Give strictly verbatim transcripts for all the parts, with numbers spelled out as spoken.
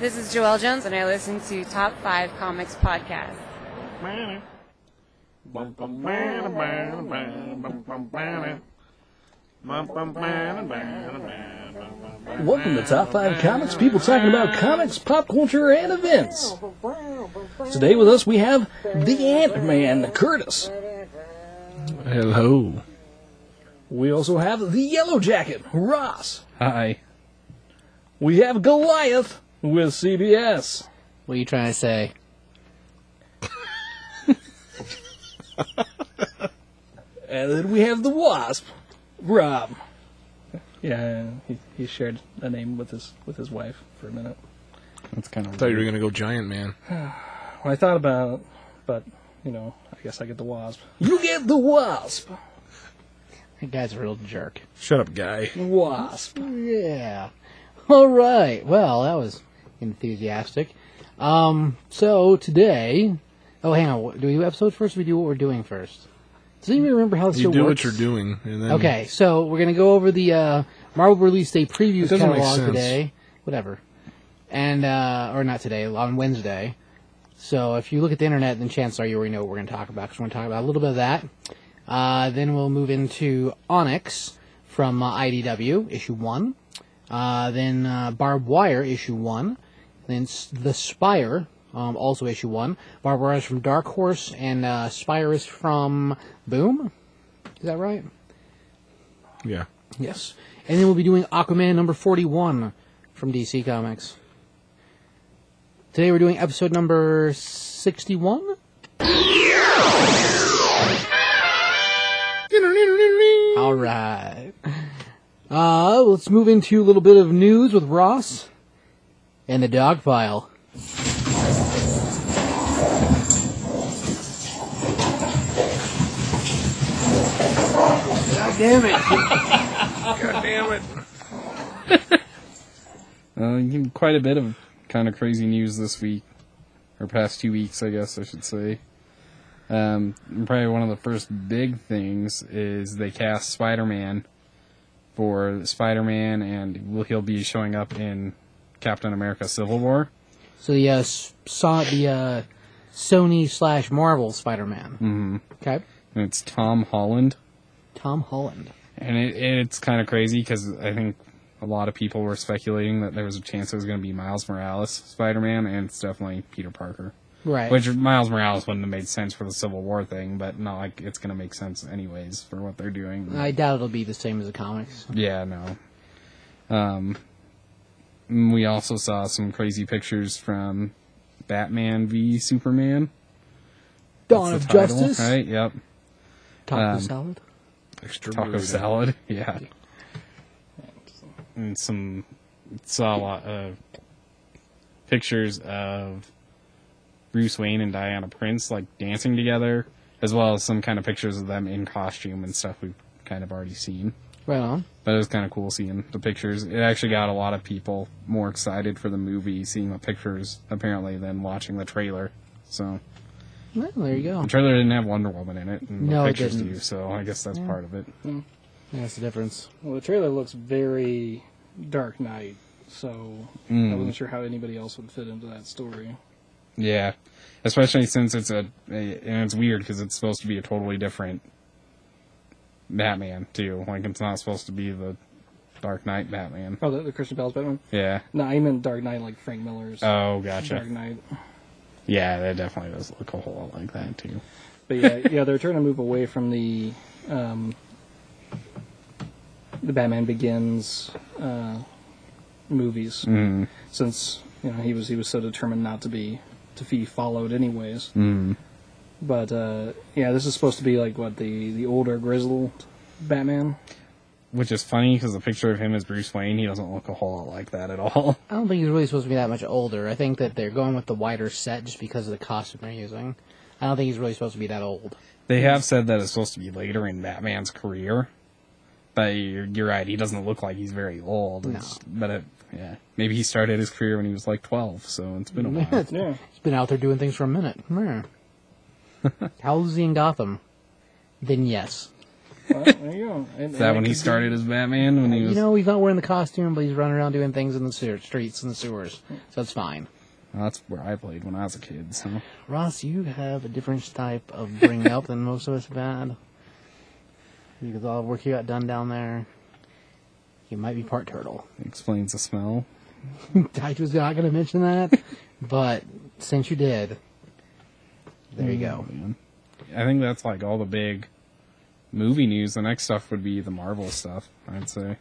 This is Joelle Jones, and I listen to Top five Comics Podcast. Welcome to Top five Comics, people talking about comics, pop culture, and events. Today with us we have the Ant-Man, Curtis. Hello. We also have the Yellow Jacket, Ross. Hi. We have Goliath with C B S. What are you trying to say? And then we have the Wasp, Rob. Yeah, he, he shared a name with his with his wife for a minute. That's kind of. I thought you were gonna go Giant Man. Well, I thought about it, but you know, I guess I get the Wasp. You get the Wasp. That guy's a real jerk. Shut up, guy. Wasp. Yeah. All right. Well, that was enthusiastic. Um. So today. Oh, hang on. Do we do episodes first or we do what we're doing first? Does anybody remember how this show works? You do what you're doing. And then okay, so we're going to go over the uh, Marvel Release Day preview catalog today. Whatever. and uh, Or not today, on Wednesday. So if you look at the internet, then chances are you already know what we're going to talk about, because we're going to talk about a little bit of that. Uh, then we'll move into Onyx from uh, I D W, issue one. Uh, then uh, Barb Wire, issue one. Then The Spire. Um, also issue one. Barb Wire is from Dark Horse, and uh, Spire is from Boom? Is that right? Yeah. Yes. And then we'll be doing Aquaman number forty-one from D C Comics. Today we're doing episode number sixty-one? All right. Uh, let's move into a little bit of news with Ross and the dog pile. Damn it! God damn it! uh, quite a bit of kind of crazy news this week, or past two weeks, I guess I should say. Um, probably one of the first big things is they cast Spider-Man for Spider-Man, and he'll be showing up in Captain America: Civil War. So the uh, saw the uh, Sony slash Marvel Spider-Man. Mm-hmm. Okay. And it's Tom Holland. Tom Holland. And it, it's kind of crazy because I think a lot of people were speculating that there was a chance it was going to be Miles Morales Spider-Man, and it's definitely Peter Parker. Right. Which Miles Morales wouldn't have made sense for the Civil War thing, but not like it's going to make sense anyways for what they're doing. I doubt it'll be the same as the comics. Yeah, no. Um, we also saw some crazy pictures from Batman v Superman. Dawn of Justice. Right, yep. Taco um, salad. Extra taco salad, yeah. And some, saw a lot of pictures of Bruce Wayne and Diana Prince, like, dancing together, as well as some kind of pictures of them in costume and stuff we've kind of already seen. Right on. But it was kind of cool seeing the pictures. It actually got a lot of people more excited for the movie, seeing the pictures, apparently, than watching the trailer, so... Well, there you go. The trailer didn't have Wonder Woman in it. And no, the pictures it didn't. Do, so I guess that's yeah. part of it. Yeah. That's the difference. Well, the trailer looks very Dark Knight, so mm. I wasn't sure how anybody else would fit into that story. Yeah, especially since it's a, a and it's weird because it's supposed to be a totally different Batman too. Like it's not supposed to be the Dark Knight Batman. Oh, the, the Christian Bale's Batman. Yeah. No, I meant Dark Knight, like Frank Miller's. Oh, gotcha. Dark Knight. Yeah, that definitely does look a whole lot like that, too. But yeah, yeah, they're trying to move away from the um, the Batman Begins uh, movies, mm. since you know he was he was so determined not to be to be followed, anyways. Mm. But uh, yeah, this is supposed to be like what the the older grizzled Batman. Which is funny, because the picture of him as Bruce Wayne, he doesn't look a whole lot like that at all. I don't think he's really supposed to be that much older. I think that they're going with the wider set just because of the costume they're using. I don't think he's really supposed to be that old. They have said that it's supposed to be later in Batman's career. But you're, you're right, he doesn't look like he's very old. No. But it, yeah, maybe he started his career when he was like twelve, so it's been a while. It's, yeah. He's been out there doing things for a minute. How old is he in Gotham? Then yes. Well, there you go. And, Is that when he started as Batman? When he was... You know, he's not wearing the costume, but he's running around doing things in the sewer, streets and the sewers. So it's fine. Well, that's where I played when I was a kid. So Ross, you have a different type of bringing up than most of us have had. Because all the work you got done down there, you might be part turtle. It explains the smell. I was not going to mention that, but since you did, there you go. Man. I think that's like all the big movie news. The next stuff would be the Marvel stuff, I'd say.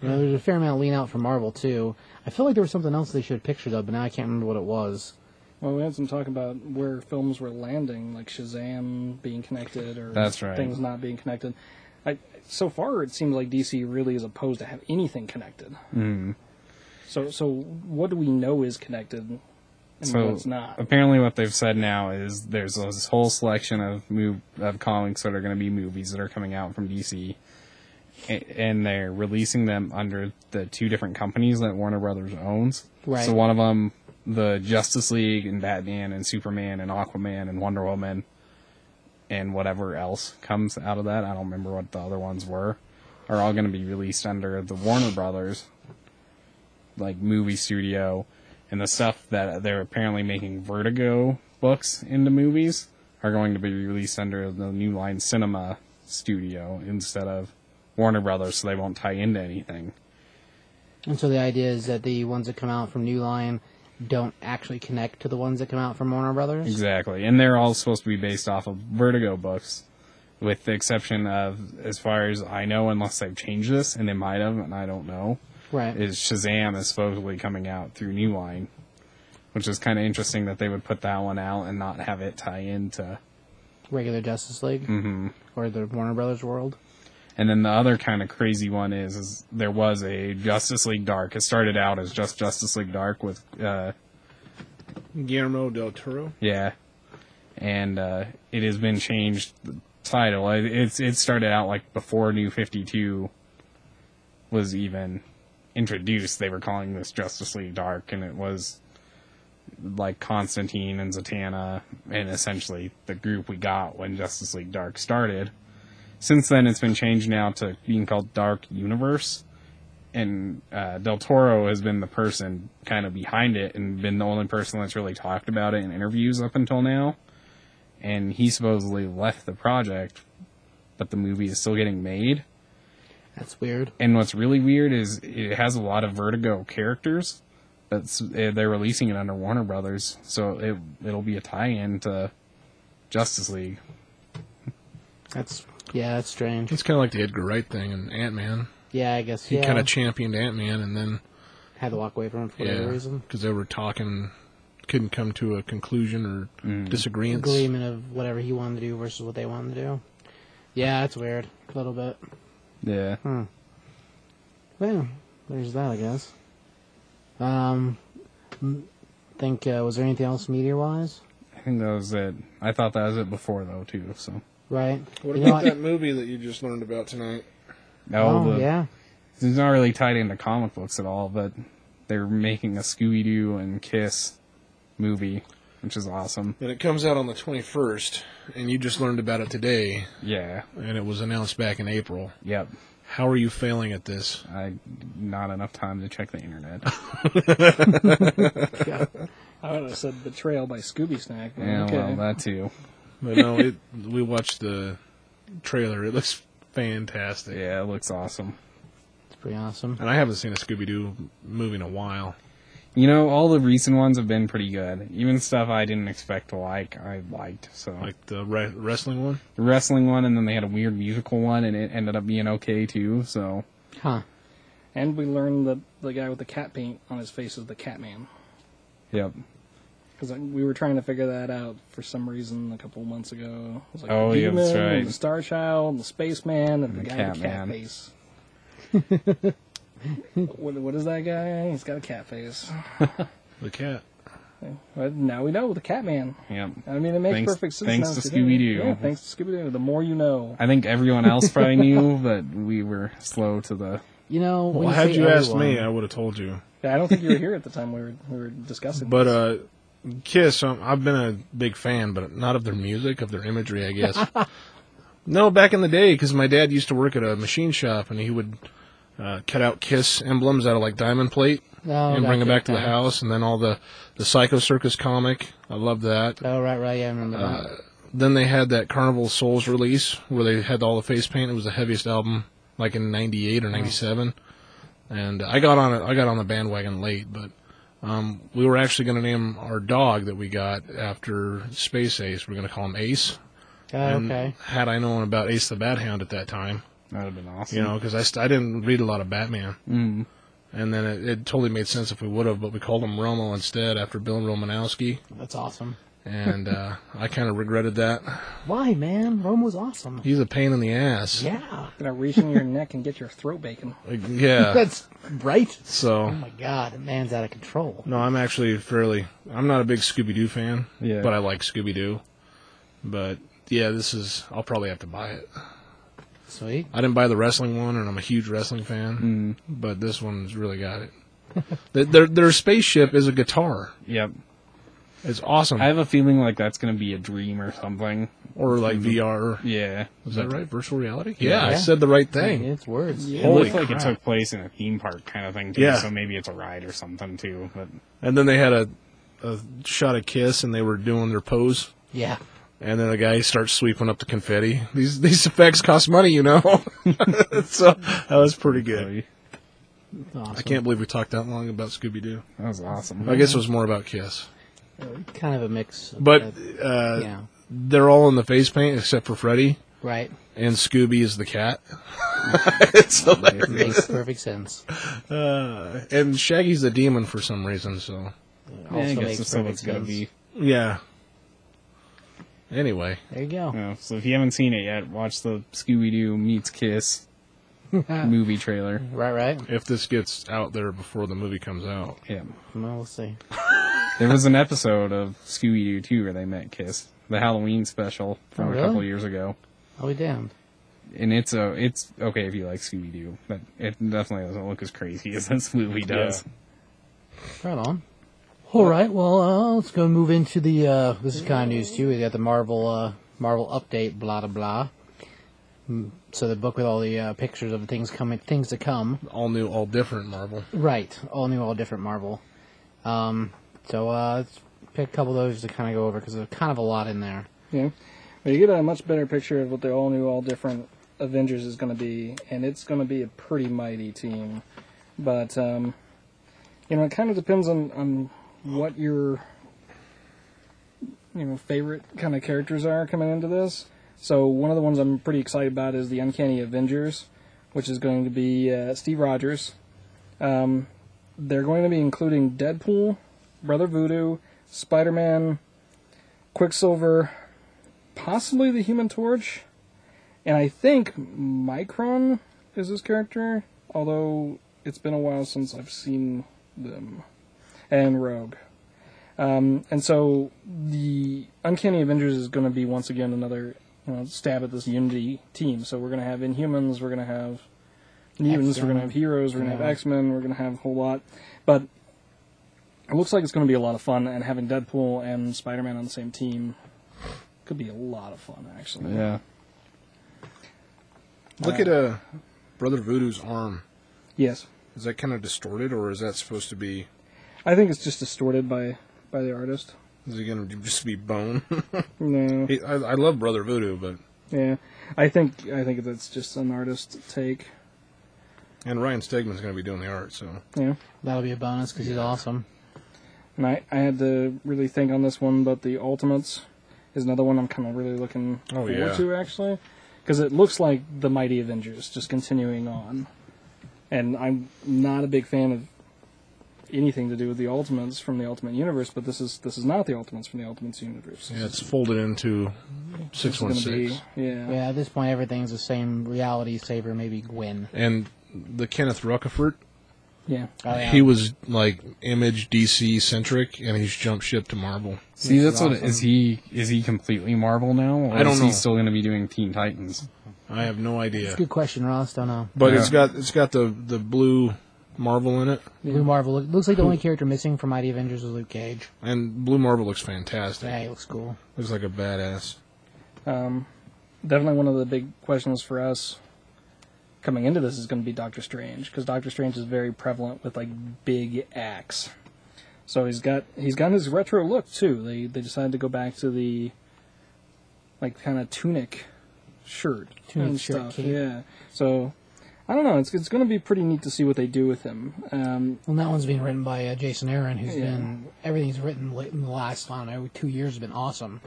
You know, there's a fair amount of lean out for Marvel, too. I feel like there was something else they should have pictured of, but now I can't remember what it was. Well, we had some talk about where films were landing, like Shazam being connected or That's right. things not being connected. I, so far, it seems like D C really is opposed to have anything connected. Mm. So so what do we know is connected and so what's not? Apparently what they've said now is there's this whole selection of move, of comics that are going to be movies that are coming out from D C, and they're releasing them under the two different companies that Warner Brothers owns. Right. So one of them, the Justice League and Batman and Superman and Aquaman and Wonder Woman and whatever else comes out of that, I don't remember what the other ones were, are all going to be released under the Warner Brothers, like, movie studio. And the stuff that they're apparently making Vertigo books into movies are going to be released under the New Line Cinema studio instead of Warner Brothers, so they won't tie into anything. And so the idea is that the ones that come out from New Line don't actually connect to the ones that come out from Warner Brothers? Exactly. And they're all supposed to be based off of Vertigo books, with the exception of, as far as I know, unless they've changed this, and they might have, and I don't know, right, is Shazam is supposedly coming out through New Line, which is kind of interesting that they would put that one out and not have it tie into regular Justice League mm-hmm. or the Warner Brothers world. And then the other kind of crazy one is, is there was a Justice League Dark. It started out as just Justice League Dark with uh, Guillermo del Toro. Yeah, and uh, it has been changed the title. It, it's it started out like before New fifty-two was even introduced. They were calling this Justice League Dark, and it was like Constantine and Zatanna, and essentially the group we got when Justice League Dark started. Since then, it's been changed now to being called Dark Universe, and uh, Del Toro has been the person kind of behind it and been the only person that's really talked about it in interviews up until now, and he supposedly left the project, but the movie is still getting made. That's weird. And what's really weird is it has a lot of Vertigo characters, but they're releasing it under Warner Brothers, so it, it'll be a tie-in to Justice League. That's... Yeah, that's strange. It's kind of like the Edgar Wright thing in Ant-Man. Yeah, I guess. He yeah. kind of championed Ant-Man and then had to walk away from him for yeah, whatever reason. Because they were talking, couldn't come to a conclusion or mm. disagreement. Agreement of whatever he wanted to do versus what they wanted to do. Yeah, that's weird. A little bit. Yeah. Hmm. Well, there's that, I guess. Um, think, uh, was there anything else meteor-wise? I think that was it. I thought that was it before, though, too, so... Right. What you about know, that movie that you just learned about tonight? No, oh, the, yeah. It's not really tied into comic books at all, but they're making a Scooby-Doo and Kiss movie, which is awesome. And it comes out on the twenty-first, and you just learned about it today. Yeah. And it was announced back in April. Yep. How are you failing at this? I not enough time to check the internet. Yeah. I would have said Betrayal by Scooby Snack. Yeah, okay. Well, that too. But no, it, we watched the trailer. It looks fantastic. Yeah, it looks awesome. It's pretty awesome. And I haven't seen a Scooby-Doo movie in a while. You know, all the recent ones have been pretty good. Even stuff I didn't expect to like, I liked. So like the re- wrestling one? The wrestling one, and then they had a weird musical one, and it ended up being okay, too. So, huh. And we learned that the guy with the cat paint on his face is the Catman. Yep. Because we were trying to figure that out for some reason a couple months ago. It was like oh, the demon, yeah, that's right. The Star Child, the Spaceman, and, and the, the guy cat with the cat face. what, what is that guy? He's got a cat face. The cat. Well, now we know, the Catman. Yep. I mean, it makes thanks, perfect sense. Thanks to Scooby-Doo. Yeah, thanks to Scooby-Doo. The more you know. I think everyone else probably knew, but we were slow to the... You know, well, you had you everyone, asked me, I would have told you. Yeah, I don't think you were here at the time we were we were discussing but, this. But, uh... Kiss, um, I've been a big fan, but not of their music, of their imagery, I guess. No, back in the day, because my dad used to work at a machine shop, and he would uh, cut out Kiss emblems out of, like, diamond plate oh, and bring them back to the house, and then all the, the Psycho Circus comic. I loved that. Oh, right, right, yeah, I remember uh, that. Then they had that Carnival of Souls release where they had all the face paint. It was the heaviest album, like, in ninety-eight or ninety-seven. Oh. And I got on it. I got on the bandwagon late, but um, we were actually going to name our dog that we got after Space Ace. We we're going to call him Ace. Oh, and okay. Had I known about Ace the Bat Hound at that time, that would have been awesome. You know, because I, st- I didn't read a lot of Batman. Mm. And then it, it totally made sense if we would have, but we called him Romo instead after Bill Romanowski. That's awesome. And uh, I kind of regretted that. Why, man? Romo's awesome. He's a pain in the ass. Yeah. Gonna reach in your neck and get your throat bacon. Yeah. That's right. So. Oh my God, the man's out of control. No, I'm actually fairly. I'm not a big Scooby-Doo fan. Yeah. But I like Scooby-Doo. But yeah, this is. I'll probably have to buy it. Sweet. I didn't buy the wrestling one, and I'm a huge wrestling fan. Mm. But this one's really got it. the, their their spaceship is a guitar. Yep. It's awesome. I have a feeling like that's going to be a dream or something. Or like V R. Yeah. Is that right? Virtual reality? Yeah, yeah. I said the right thing. It's words. Yeah. It looks like it took place in a theme park kind of thing, too. Yeah. So maybe it's a ride or something, too. But And then they had a, a shot of Kiss, and they were doing their pose. Yeah. And then the guy starts sweeping up the confetti. These these effects cost money, you know. So that was pretty good. Awesome. I can't believe we talked that long about Scooby-Doo. That was awesome. Man. I guess it was more about Kiss. Kind of a mix. Of, but uh, yeah. They're all in the face paint except for Freddy. Right. And Scooby is the cat. It's hilarious. It makes perfect sense. Uh, and Shaggy's the demon for some reason, so. Yeah, also I guess that's what it's going to be. Yeah. Anyway. There you go. Yeah, so if you haven't seen it yet, watch the Scooby-Doo meets Kiss movie trailer. Right, right. If this gets out there before the movie comes out. Yeah. Well, we'll see. There was an episode of Scooby-Doo two where they met Kiss, the Halloween special from oh, really? a couple years ago. Oh, damn! And it's a it's okay if you like Scooby-Doo, but it definitely doesn't look as crazy as this movie does. Yeah. Right on. All right, well, uh, let's go move into the. Uh, this is kind of news too. We got the Marvel uh, Marvel update, blah blah blah. So the book with all the uh, pictures of things coming, things to come. All new, all different Marvel. Right, all new, all different Marvel. Um. So uh, let's pick a couple of those to kind of go over, because there's kind of a lot in there. Yeah. Well, you get a much better picture of what the all-new, all-different Avengers is going to be, and it's going to be a pretty mighty team. But, um, you know, it kind of depends on, on what your, you know, favorite kind of characters are coming into this. So one of the ones I'm pretty excited about is the Uncanny Avengers, which is going to be uh, Steve Rogers. Um, they're going to be including Deadpool, Brother Voodoo, Spider-Man, Quicksilver, possibly the Human Torch, and I think Micron is his character, although it's been a while since I've seen them, and Rogue. Um, and so the Uncanny Avengers is going to be, once again, another you know, stab at this Unity team. So we're going to have Inhumans, we're going to have mutants, we're going to have heroes, we're going to have X-Men, we're going to have a whole lot. But it looks like it's going to be a lot of fun, and having Deadpool and Spider-Man on the same team could be a lot of fun, actually. Yeah. Look uh, at uh, Brother Voodoo's arm. Yes. Is that kind of distorted, or is that supposed to be... I think it's just distorted by, by the artist. Is it going to just be bone? No. He, I, I love Brother Voodoo, but... Yeah. I think I think that's just an artist take. And Ryan Stegman's going to be doing the art, so... Yeah. That'll be a bonus, because yeah. he's awesome. And I, I had to really think on this one, but the Ultimates is another one I'm kind of really looking oh, forward yeah. to, actually. Because it looks like the Mighty Avengers, just continuing on. And I'm not a big fan of anything to do with the Ultimates from the Ultimate Universe, but this is this is not the Ultimates from the Ultimate Universe. Yeah, it's folded into six one six. Be, yeah. yeah, at this point, everything's the same reality saver, maybe Gwen. And the Kenneth Rutherford. Yeah. Oh, yeah, he was like Image D C centric, and he's jumped ship to Marvel. See, that's awesome. What is he? Is he completely Marvel now? Or I don't is know. Is he still going to be doing Teen Titans? I have no idea. That's a good question, Ross. Don't know. But yeah. it's got it's got the, the blue Marvel in it. Blue Marvel it looks like the only character missing from Mighty Avengers is Luke Cage. And Blue Marvel looks fantastic. Yeah, he looks cool. Looks like a badass. Um, definitely one of the big questions for us coming into this is going to be Doctor Strange, because Doctor Strange is very prevalent with like big acts. So he's got he's got his retro look too. They they decided to go back to the like kind of tunic shirt tunic and stuff. Shirt, yeah. So I don't know. It's it's going to be pretty neat to see what they do with him. Um, well, that one's being written by uh, Jason Aaron, who's yeah. been everything's written in the last I don't know two years has been awesome.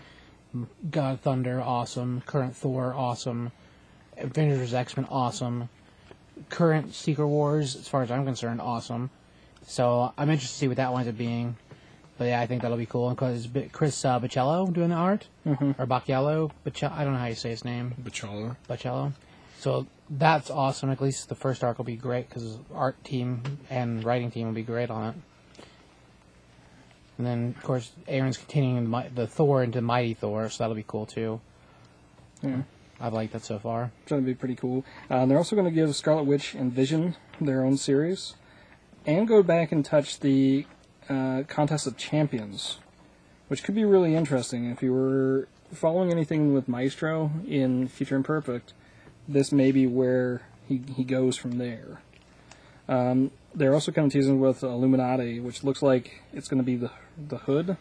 God of Thunder, awesome. Current Thor, awesome. Avengers X-Men, awesome. Current Secret Wars, as far as I'm concerned, awesome. So I'm interested to see what that winds up being. But yeah, I think that'll be cool. And because Chris uh, Baccello doing the art, mm-hmm. or Baccello, Baccello, I don't know how you say his name. Baccello. Baccello. So that's awesome. At least the first arc will be great because art team and writing team will be great on it. And then, of course, Aaron's continuing the Thor into Mighty Thor, so that'll be cool too. Yeah, I've liked that so far. It's going to be pretty cool. Uh, they're also going to give Scarlet Witch and Vision their own series, and go back and touch the uh, Contest of Champions, which could be really interesting. If you were following anything with Maestro in Future Imperfect, this may be where he, he goes from there. Um, they're also kind of teasing with Illuminati, which looks like it's going to be the the Hood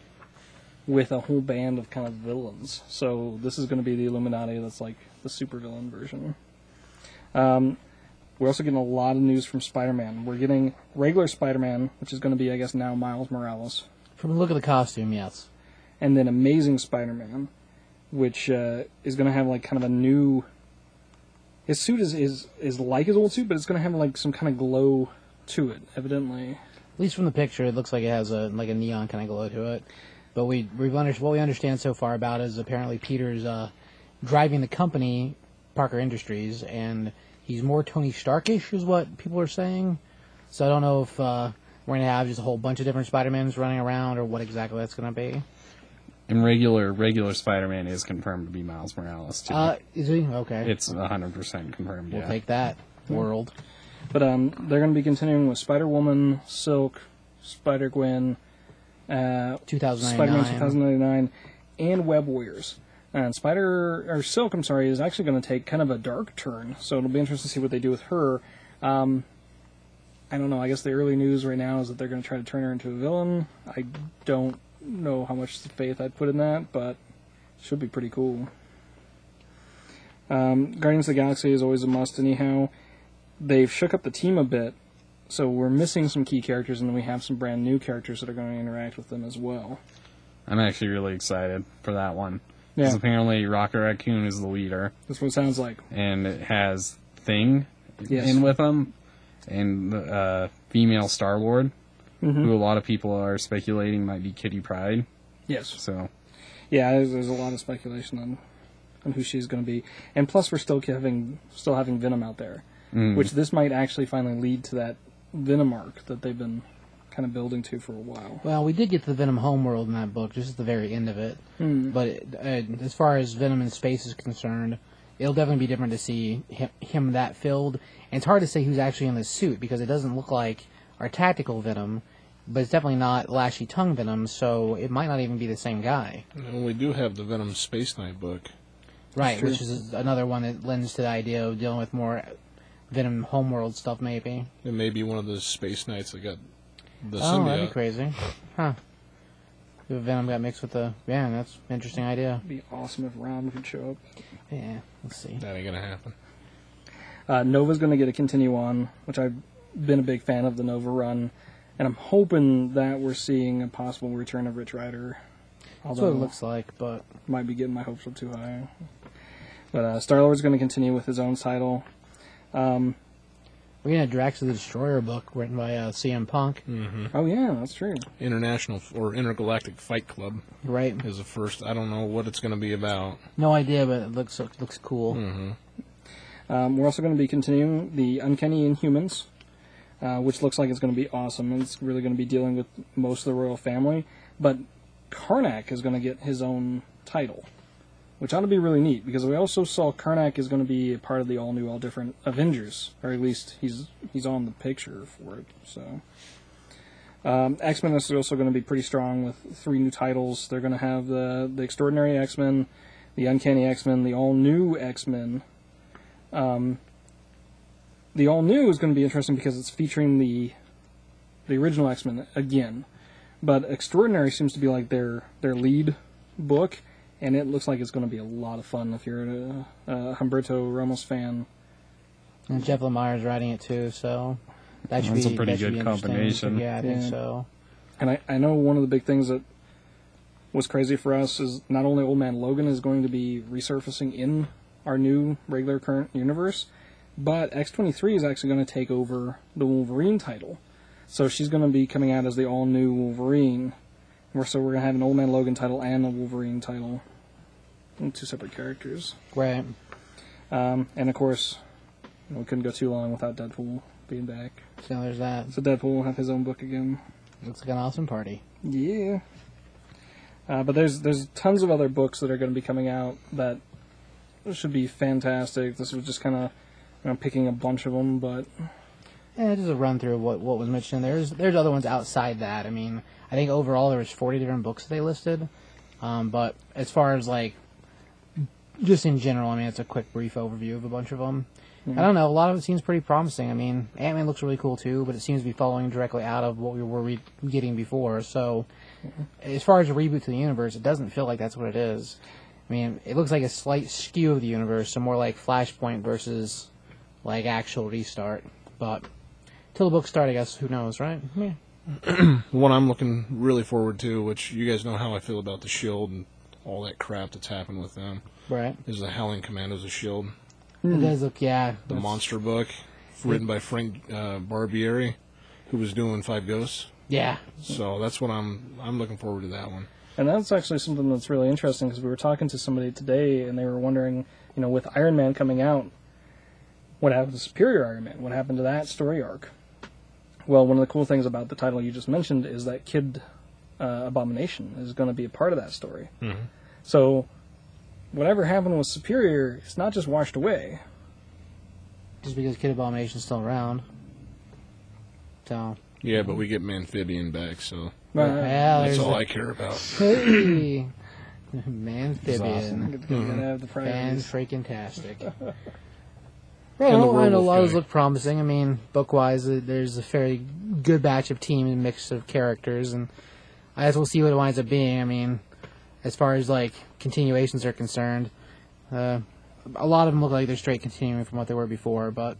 with a whole band of kind of villains. So this is going to be the Illuminati that's like the supervillain version. Um, we're also getting a lot of news from Spider-Man. We're getting regular Spider-Man, which is going to be, I guess, now Miles Morales. From the look of the costume, yes. And then Amazing Spider-Man, which uh, is going to have like kind of a new... His suit is, is, is like his old suit, but it's going to have like some kind of glow to it, evidently. At least from the picture, it looks like it has a like a neon kind of glow to it. But we we've under, what we understand so far about it is apparently Peter's uh, driving the company, Parker Industries, and he's more Tony Starkish, is what people are saying. So I don't know if uh, we're going to have just a whole bunch of different Spider-Mans running around, or what exactly that's going to be. And regular regular Spider-Man is confirmed to be Miles Morales, too. Uh, is he? Okay. It's one hundred percent confirmed, we'll yeah. We'll take that, world. But um, they're going to be continuing with Spider-Woman, Silk, Spider-Gwen, uh, Spider-Man two thousand ninety-nine, and Web Warriors. And Spider, or Silk, I'm sorry, is actually going to take kind of a dark turn, so it'll be interesting to see what they do with her. Um, I don't know, I guess the early news right now is that they're going to try to turn her into a villain. I don't know how much faith I'd put in that, but should be pretty cool. Um, Guardians of the Galaxy is always a must anyhow. They've shook up the team a bit, so we're missing some key characters, and then we have some brand new characters that are going to interact with them as well. I'm actually really excited for that one. Because yeah. apparently Rocket Raccoon is the leader. That's what it sounds like. And it has Thing yes. in with him, and uh, female Star-Lord. Mm-hmm. Who a lot of people are speculating might be Kitty Pryde. Yes. So, yeah, there's, there's a lot of speculation on, on who she's going to be, and plus we're still having still having Venom out there, mm. which this might actually finally lead to that Venom arc that they've been kind of building to for a while. Well, we did get to the Venom homeworld in that book, just at the very end of it. Mm. But it, uh, as far as Venom in space is concerned, it'll definitely be different to see him, him that filled. And it's hard to say who's actually in the suit because it doesn't look like our tactical Venom. But it's definitely not Lashy Tongue Venom, so it might not even be the same guy. Well, we do have the Venom Space Knight book. Right, which is another one that lends to the idea of dealing with more Venom homeworld stuff, maybe. It may be one of those Space Knights that got the symbiote. Oh, that'd be crazy. Huh. If Venom got mixed with the... Yeah, that's an interesting idea. It'd be awesome if Rom could show up. Yeah, let's see. That ain't gonna happen. Uh, Nova's gonna get a continue on, which I've been a big fan of the Nova run. And I'm hoping that we're seeing a possible return of Rich Rider. Although that's what it looks like, but... Might be getting my hopes up too high. But uh, Star-Lord's going to continue with his own title. Um, we had a Drax the Destroyer book written by uh, C M Punk. Mm-hmm. Oh, yeah, that's true. International or Intergalactic Fight Club. Right. Is the first. I don't know what it's going to be about. No idea, but it looks, it looks cool. Mm-hmm. Um, we're also going to be continuing the Uncanny Inhumans. Uh, which looks like it's going to be awesome, and it's really going to be dealing with most of the royal family. But Karnak is going to get his own title, which ought to be really neat, because we also saw Karnak is going to be a part of the all-new, all-different Avengers, or at least he's he's on the picture for it. So um, X-Men is also going to be pretty strong with three new titles. They're going to have the, the Extraordinary X-Men, the Uncanny X-Men, the All-new X-Men. Um, the All-new is going to be interesting because it's featuring the the original X-Men again. But Extraordinary seems to be like their, their lead book, and it looks like it's going to be a lot of fun if you're a, a Humberto Ramos fan. And Jeff Lemire's writing it too, so that should That's be a pretty good combination. Yeah, I think yeah. so. And I, I know one of the big things that was crazy for us is not only Old Man Logan is going to be resurfacing in our new regular current universe, but X twenty-three is actually going to take over the Wolverine title. So she's going to be coming out as the all-new Wolverine. So we're going to have an Old Man Logan title and a Wolverine title. And two separate characters. Right. Um, and, of course, you know, we couldn't go too long without Deadpool being back. So there's that. So Deadpool will have his own book again. Looks like an awesome party. Yeah. Uh, but there's there's tons of other books that are going to be coming out that should be fantastic. This was just kind of you know, picking a bunch of them, but... Yeah, just a run through of what, what was mentioned. There's there's other ones outside that. I mean, I think overall there was forty different books they listed. Um, but as far as, like, just in general, I mean, it's a quick, brief overview of a bunch of them. Mm-hmm. I don't know. A lot of it seems pretty promising. I mean, Ant-Man looks really cool, too, but it seems to be following directly out of what we were re- getting before. So mm-hmm. as far as a reboot to the universe, it doesn't feel like that's what it is. I mean, it looks like a slight skew of the universe, so more like Flashpoint versus, like, actual restart. But till the book starts, I guess, who knows, right? Yeah. One I'm looking really forward to, which you guys know how I feel about the Shield and all that crap that's happened with them. Right. Is the Howling Commandos of Shield. Mm. It does look, yeah. The that's... monster book written by Frank uh, Barbieri, who was doing Five Ghosts. Yeah. So that's what I'm I'm looking forward to that one. And that's actually something that's really interesting because we were talking to somebody today and they were wondering, you know, with Iron Man coming out, what happened to Superior Iron Man? What happened to that story arc? Well, one of the cool things about the title you just mentioned is that Kid uh, Abomination is going to be a part of that story. Mm-hmm. So whatever happened with Superior, it's not just washed away. Just because Kid Abomination is still around. So. Yeah, but we get Manphibian back, so right. well, that's all a... I care about. Hey! Manphibian. Awesome. Fan-freaking-tastic. Yeah, and, and a lot of those look promising. I mean, book-wise, there's a fairly good batch of team and mix of characters, and I guess we'll see what it winds up being. I mean, as far as, like, continuations are concerned, uh, a lot of them look like they're straight continuing from what they were before, but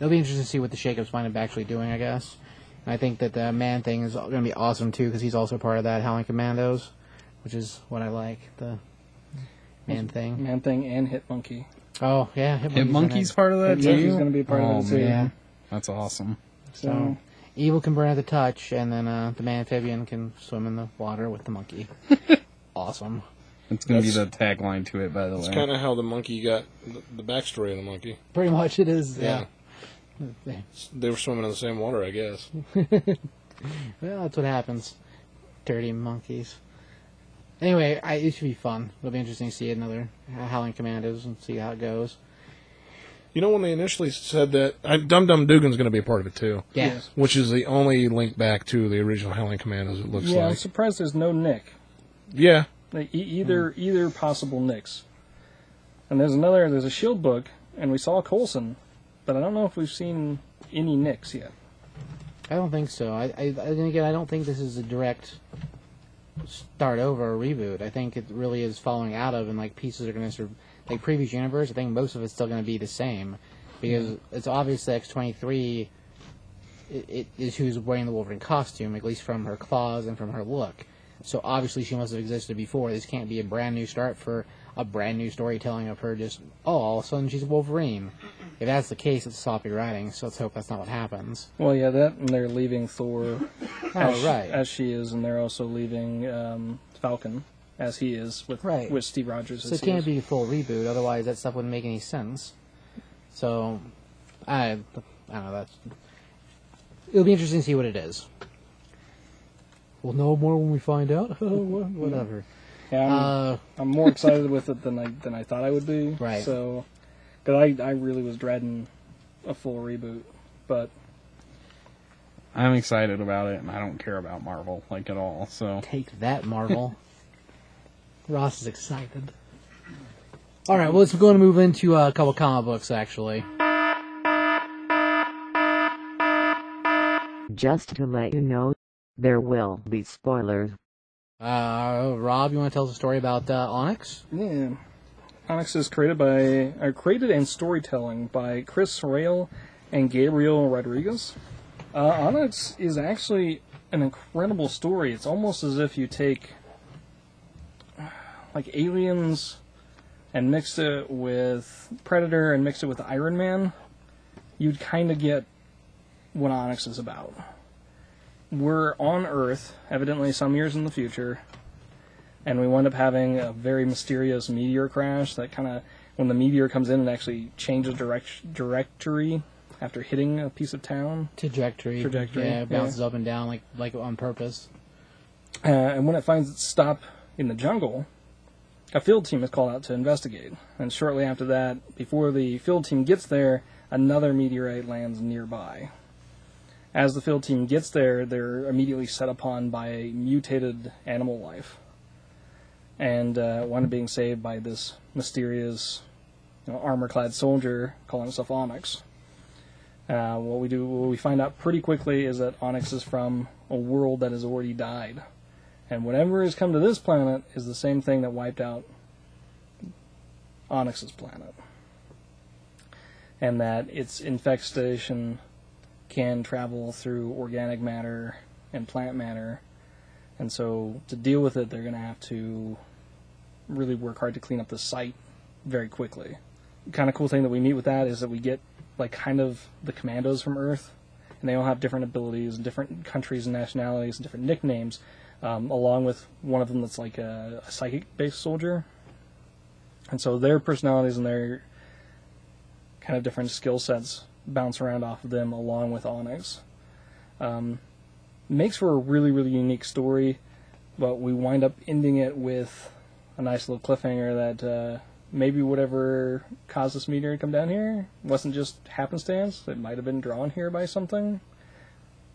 it'll be interesting to see what the shakeups wind up actually doing, I guess. And I think that the Man thing is going to be awesome, too, because he's also part of that Howling Commandos, which is what I like, the Man Thing. Man Thing and Hit Monkey. Oh, yeah. Hit, Hit Monkey's part of that, Hit too? Monkey's going to be part oh, of that, too. Yeah. That's awesome. So, so, Evil can burn at the touch, and then uh, the Manphibian can swim in the water with the monkey. Awesome. That's going to be the tagline to it, by the way. That's kind of how the monkey got the, the backstory of the monkey. Pretty much it is, yeah. yeah. They were swimming in the same water, I guess. Well, that's what happens. Dirty monkeys. Anyway, I, it should be fun. It'll be interesting to see another Howling Commandos and see how it goes. You know, when they initially said that, I, Dum Dum Dugan's going to be a part of it, too. Yes. Which is the only link back to the original Howling Commandos, it looks yeah, like. Yeah, I'm surprised there's no Nick. Yeah. Like, e- either hmm. either possible Nicks. And there's another, there's a Shield book, and we saw Coulson, but I don't know if we've seen any Nicks yet. I don't think so. I, I and again, I don't think this is a direct... start over or reboot. I think it really is following out of, and like pieces are going to sort of, like previous universe, I think most of it's still going to be the same because it's obvious that X twenty-three it, it is who's wearing the Wolverine costume, at least from her claws and from her look. So obviously she must have existed before. This can't be a brand new start for a brand new storytelling of her just, oh, all of a sudden she's Wolverine. If that's the case, it's sloppy writing, so let's hope that's not what happens. Well, yeah, that, and they're leaving Thor oh, as, right. she, as she is, and they're also leaving um, Falcon as he is with, right. with Steve Rogers. So it can't is. be a full reboot, otherwise that stuff wouldn't make any sense. So, I, I don't know, that's, it'll be interesting to see what it is. We'll know more when we find out. Whatever. Yeah, I'm, uh, I'm more excited with it than I than I thought I would be. Right. So, because I, I really was dreading a full reboot, but I'm excited about it, and I don't care about Marvel like at all. So take that, Marvel. Ross is excited. All right, well, let's go and move into uh, a couple comic books, actually. Just to let you know, there will be spoilers. Uh, Rob, you want to tell us a story about uh, Onyx? Yeah. Onyx is created by, uh, created and storytelling by Chris Rail and Gabriel Rodriguez. Uh, Onyx is actually an incredible story. It's almost as if you take, like, Aliens and mixed it with Predator and mixed it with Iron Man. You'd kind of get what Onyx is about. We're on Earth, evidently some years in the future, and we wind up having a very mysterious meteor crash that kind of, when the meteor comes in, it actually changes direct, directory after hitting a piece of town. Trajectory. Trajectory. Yeah, it bounces yeah. up and down like, like on purpose. Uh, and when it finds its stop in the jungle, a field team is called out to investigate. And shortly after that, before the field team gets there, another meteorite lands nearby. As the field team gets there, they're immediately set upon by a mutated animal life. And uh, wind up being saved by this mysterious, you know, armor-clad soldier calling himself Onyx. Uh, what we do, what we find out pretty quickly is that Onyx is from a world that has already died. And whatever has come to this planet is the same thing that wiped out Onyx's planet. And that its infestation can travel through organic matter and plant matter. And so to deal with it, they're going to have to really work hard to clean up the site very quickly. The kind of cool thing that we meet with that is that we get like kind of the commandos from Earth. And they all have different abilities and different countries and nationalities and different nicknames. Um, along with one of them that's like a, a psychic-based soldier. And so their personalities and their kind of different skill sets bounce around off of them along with Onyx. Um, makes for a really, really unique story, but we wind up ending it with a nice little cliffhanger that uh, maybe whatever caused this meteor to come down here wasn't just happenstance. It might have been drawn here by something.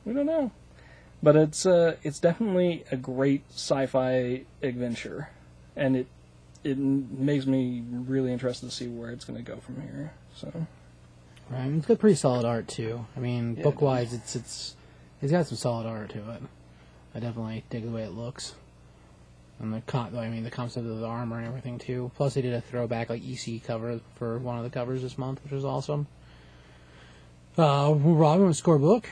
We don't know. But it's uh, it's definitely a great sci-fi adventure, and it it makes me really interested to see where it's going to go from here. So, right, it's got pretty solid art too. I mean, yeah, book wise, it it's it's it's got some solid art to it. I definitely dig the way it looks, and the con- I mean the concept of the armor and everything too. Plus, they did a throwback like E C cover for one of the covers this month, which was awesome. Uh, Robin, want to score a book?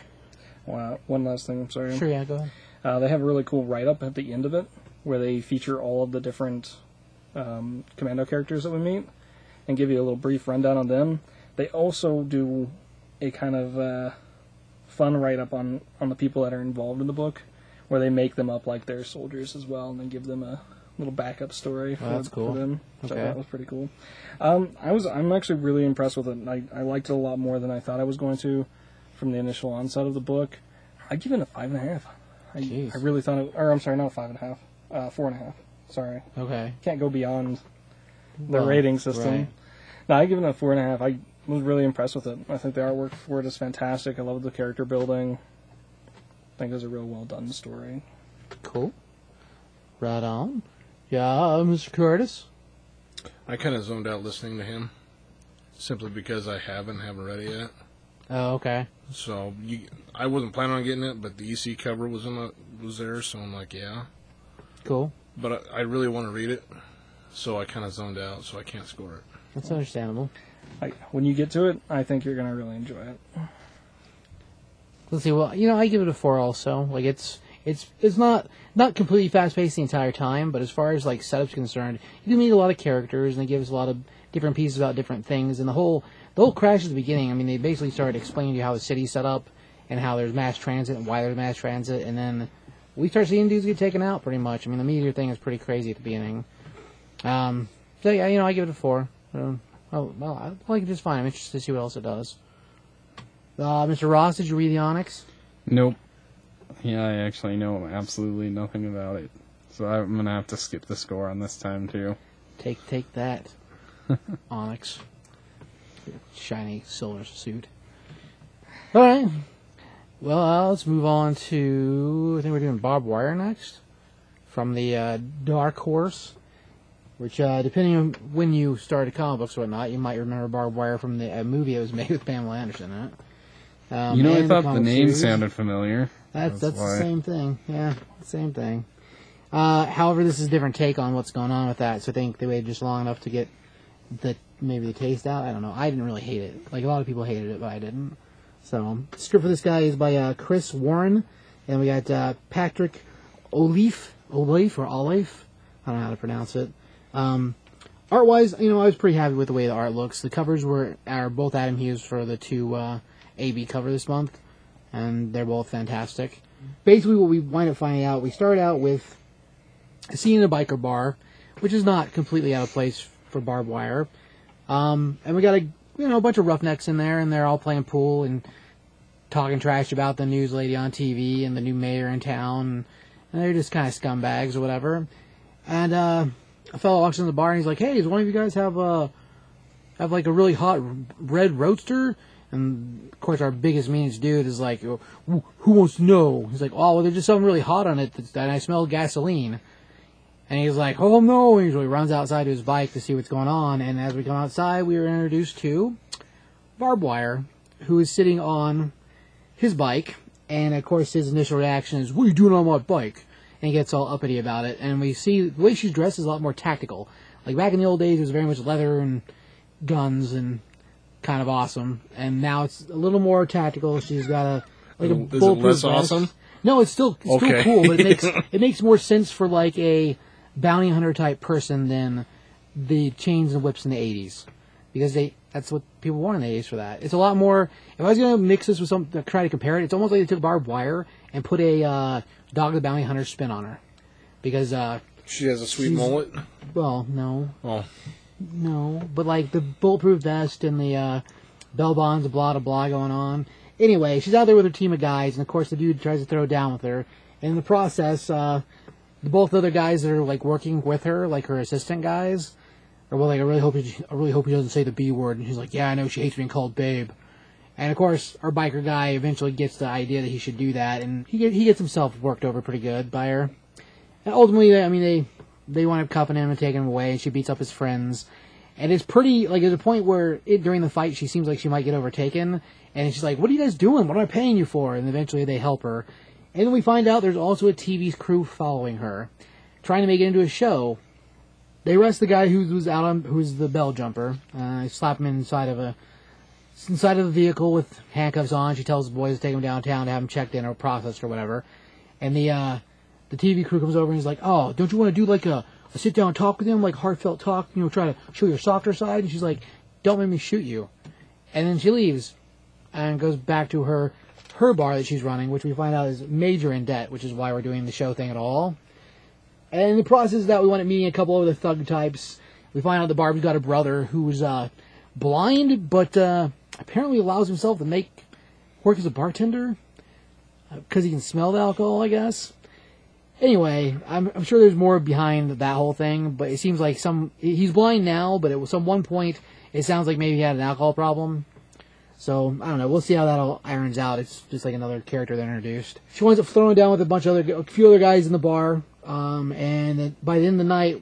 Wow. One last thing, I'm sorry. Sure, yeah, go ahead. Uh, they have a really cool write-up at the end of it where they feature all of the different um, commando characters that we meet and give you a little brief rundown on them. They also do a kind of uh, fun write-up on, on the people that are involved in the book where they make them up like they're soldiers as well and then give them a little backup story for, oh, that's cool. for them. So okay. That was pretty cool. Um, I was, I'm actually really impressed with it. I, I liked it a lot more than I thought I was going to. From the initial onset of the book, I give it a five and a half. I, I really thought it, or I'm sorry, not a five and a half, uh, four and a half. Sorry. Okay. Can't go beyond the well, rating system. Right. No, I give it a four and a half. I was really impressed with it. I think the artwork for it is fantastic. I love the character building. I think it's a real well done story. Cool. Right on. Yeah, Mister Curtis. I kind of zoned out listening to him, simply because I haven't haven't read it yet. Oh, okay. So you, I wasn't planning on getting it, but the E C cover was in the, was there, so I'm like, yeah, cool. But I, I really want to read it, so I kind of zoned out, so I can't score it. That's understandable. I, when you get to it, I think you're gonna really enjoy it. Let's see. Well, you know, I give it a four also. Like it's it's it's not not completely fast paced the entire time, but as far as like setup's concerned, you do meet a lot of characters, and they give us a lot of different pieces about different things, and the whole. The whole crash at the beginning, I mean, they basically started explaining to you how the city's set up and how there's mass transit and why there's mass transit, and then we start seeing dudes get taken out pretty much. I mean, the meteor thing is pretty crazy at the beginning. Um, so, yeah, you know, I give it a four. Um, oh, well, I like it just fine. I'm interested to see what else it does. Uh, Mister Ross, did you read the Onyx? Nope. Yeah, I actually know absolutely nothing about it. So I'm going to have to skip the score on this time, too. Take, take that, Onyx. Shiny silver suit. All right. Well, uh, let's move on to. I think we're doing Barb Wire next from the uh, Dark Horse. Which, uh, depending on when you started comic books or whatnot, you might remember Barb Wire from the uh, movie that was made with Pamela Anderson in it. Um, you know, I thought the, the name series. sounded familiar. That's, that's, that's the same thing. Yeah, same thing. Uh, however, this is a different take on what's going on with that, so I think they waited just long enough to get the maybe the taste out. I don't know. I didn't really hate it. Like, a lot of people hated it, but I didn't. So, um, the script for this guy is by uh, Chris Warren, and we got uh, Patrick O'Leaf, O'Leaf or Olive? I don't know how to pronounce it. Um, art-wise, you know, I was pretty happy with the way the art looks. The covers were are both Adam Hughes for the two uh, A B cover this month, and they're both fantastic. Basically, what we wind up finding out, we start out with a scene in a biker bar, which is not completely out of place for Barb Wire, um, and we got a you know a bunch of roughnecks in there, and they're all playing pool and talking trash about the news lady on T V and the new mayor in town, and they're just kind of scumbags or whatever. And uh, a fellow walks in the bar and he's like, "Hey, does one of you guys have a have like a really hot red roadster?" And of course, our biggest meanest dude is like, "Who wants to know?" He's like, "Oh, well, there's just something really hot on it, and I smell gasoline." And he's like, "Oh no!" And he runs outside to his bike to see what's going on. And as we come outside, we are introduced to Barb Wire, who is sitting on his bike. And of course, his initial reaction is, "What are you doing on my bike?" And he gets all uppity about it. And we see the way she's dressed is a lot more tactical. Like back in the old days, it was very much leather and guns and kind of awesome. And now it's a little more tactical. She's got a like a is bulletproof it less vest. Awesome? No, it's still it's okay. still cool, but it makes it makes more sense for like a bounty hunter type person than the chains and whips in the eighties, because they that's what people want in the eighties for that. It's a lot more. If I was going to mix this with something, try to compare it, it's almost like they took Barb Wire and put a uh, Dog the Bounty Hunter spin on her, because uh, she has a sweet mullet. Well, no, oh, no, but like the bulletproof vest and the uh, bell bonds, blah blah blah, going on. Anyway, she's out there with her team of guys, and of course the dude tries to throw down with her, and in the process. Uh, Both other guys that are like working with her, like her assistant guys, are well, like I really hope he, I really hope he doesn't say the B word. And she's like, "Yeah, I know she hates being called babe." And of course, our biker guy eventually gets the idea that he should do that, and he he gets himself worked over pretty good by her. And ultimately, I mean, they they wind up cuffing him and taking him away, and she beats up his friends. And it's pretty like there's a point where it, during the fight, she seems like she might get overtaken, and she's like, "What are you guys doing? What am I paying you for?" And eventually, they help her. And then we find out there's also a T V crew following her, trying to make it into a show. They arrest the guy who was out on, who's the bell jumper. Uh, slap him inside of a inside of a vehicle with handcuffs on. She tells the boys to take him downtown to have him checked in or processed or whatever. And the uh, the T V crew comes over and he's like, "Oh, don't you want to do like a, a sit down talk with him, like heartfelt talk? You know, try to show your softer side." And she's like, "Don't make me shoot you." And then she leaves and goes back to her. her bar that she's running, which we find out is major in debt, which is why we're doing the show thing at all. And in the process of that, we wind up meeting a couple of the thug types. We find out that Barb's got a brother who's uh, blind, but uh, apparently allows himself to make work as a bartender because he can smell the alcohol, I guess. Anyway, I'm, I'm sure there's more behind that whole thing, but it seems like some he's blind now, but at some one point it sounds like maybe he had an alcohol problem. So, I don't know. We'll see how that all irons out. It's just like another character they introduced. She winds up throwing down with a bunch of other, a few other guys in the bar. Um, and then by the end of the night,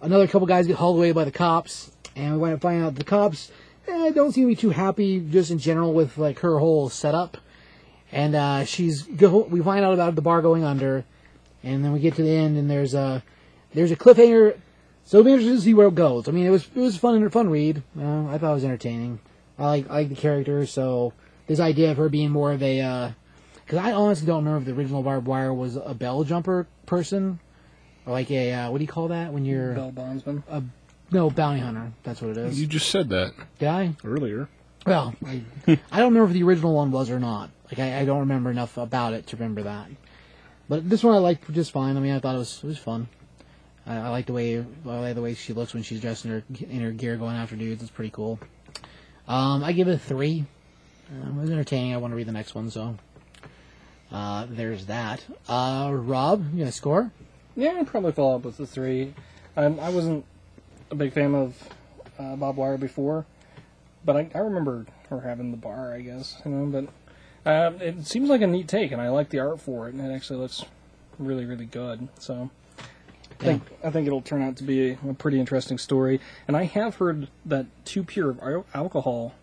another couple guys get hauled away by the cops. And we wind up finding out the cops eh, don't seem to be too happy just in general with like her whole setup. And uh, she's go- we find out about the bar going under. And then we get to the end and there's a, there's a cliffhanger. So it'll be interesting to see where it goes. I mean, it was it was a fun, fun read. Uh, I thought it was entertaining. I like I like the character, so this idea of her being more of a, because uh, I honestly don't remember if the original Barb Wire was a bell jumper person, or like a uh, what do you call that when you're bell bondsman? A, no, bounty hunter. That's what it is. You just said that. Did I earlier? Well, I, I don't remember if the original one was or not. Like I, I don't remember enough about it to remember that. But this one I liked just fine. I mean, I thought it was it was fun. I, I like the way I like the way she looks when she's dressed in her in her gear going after dudes. It's pretty cool. Um, I give it a three. Uh, it was entertaining. I want to read the next one, so uh, there's that. Uh, Rob, you gonna score? Yeah, I'd probably follow up with the three. Um, I wasn't a big fan of uh, Bob Wire before, but I, I remember her having the bar, I guess. You know, but uh, it seems like a neat take, and I like the art for it, and it actually looks really, really good. So I think, yeah. I think it'll turn out to be a, a pretty interesting story. And I have heard that too pure of alcohol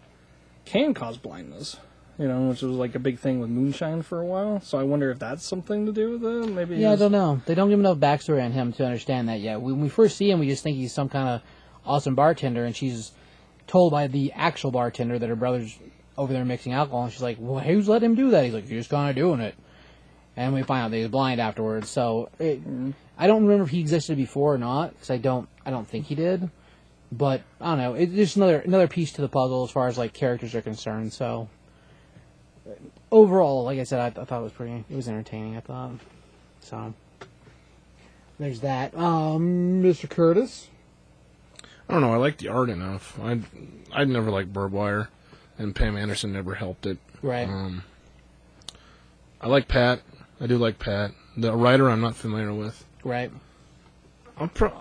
can cause blindness, you know, which was like a big thing with moonshine for a while. So I wonder if that's something to do with it. Maybe. Yeah, I don't know. They don't give enough backstory on him to understand that yet. When we first see him, we just think he's some kind of awesome bartender, and she's told by the actual bartender that her brother's over there mixing alcohol, and she's like, well, who's let him do that? He's like, you're just kind of doing it. And we find out that he's blind afterwards. So it, mm. I don't remember if he existed before or not, because I don't, I don't think he did. But I don't know. It's just another another piece to the puzzle as far as like characters are concerned. So overall, like I said, I, I thought it was pretty. It was entertaining. I thought. So there's that. Um, Mister Curtis. I don't know. I like the art enough. I'd I'd never liked Barb Wire, and Pam Anderson never helped it. Right. Um, I like Pat. I do like Pat. The writer I'm not familiar with. Right. I'm pro-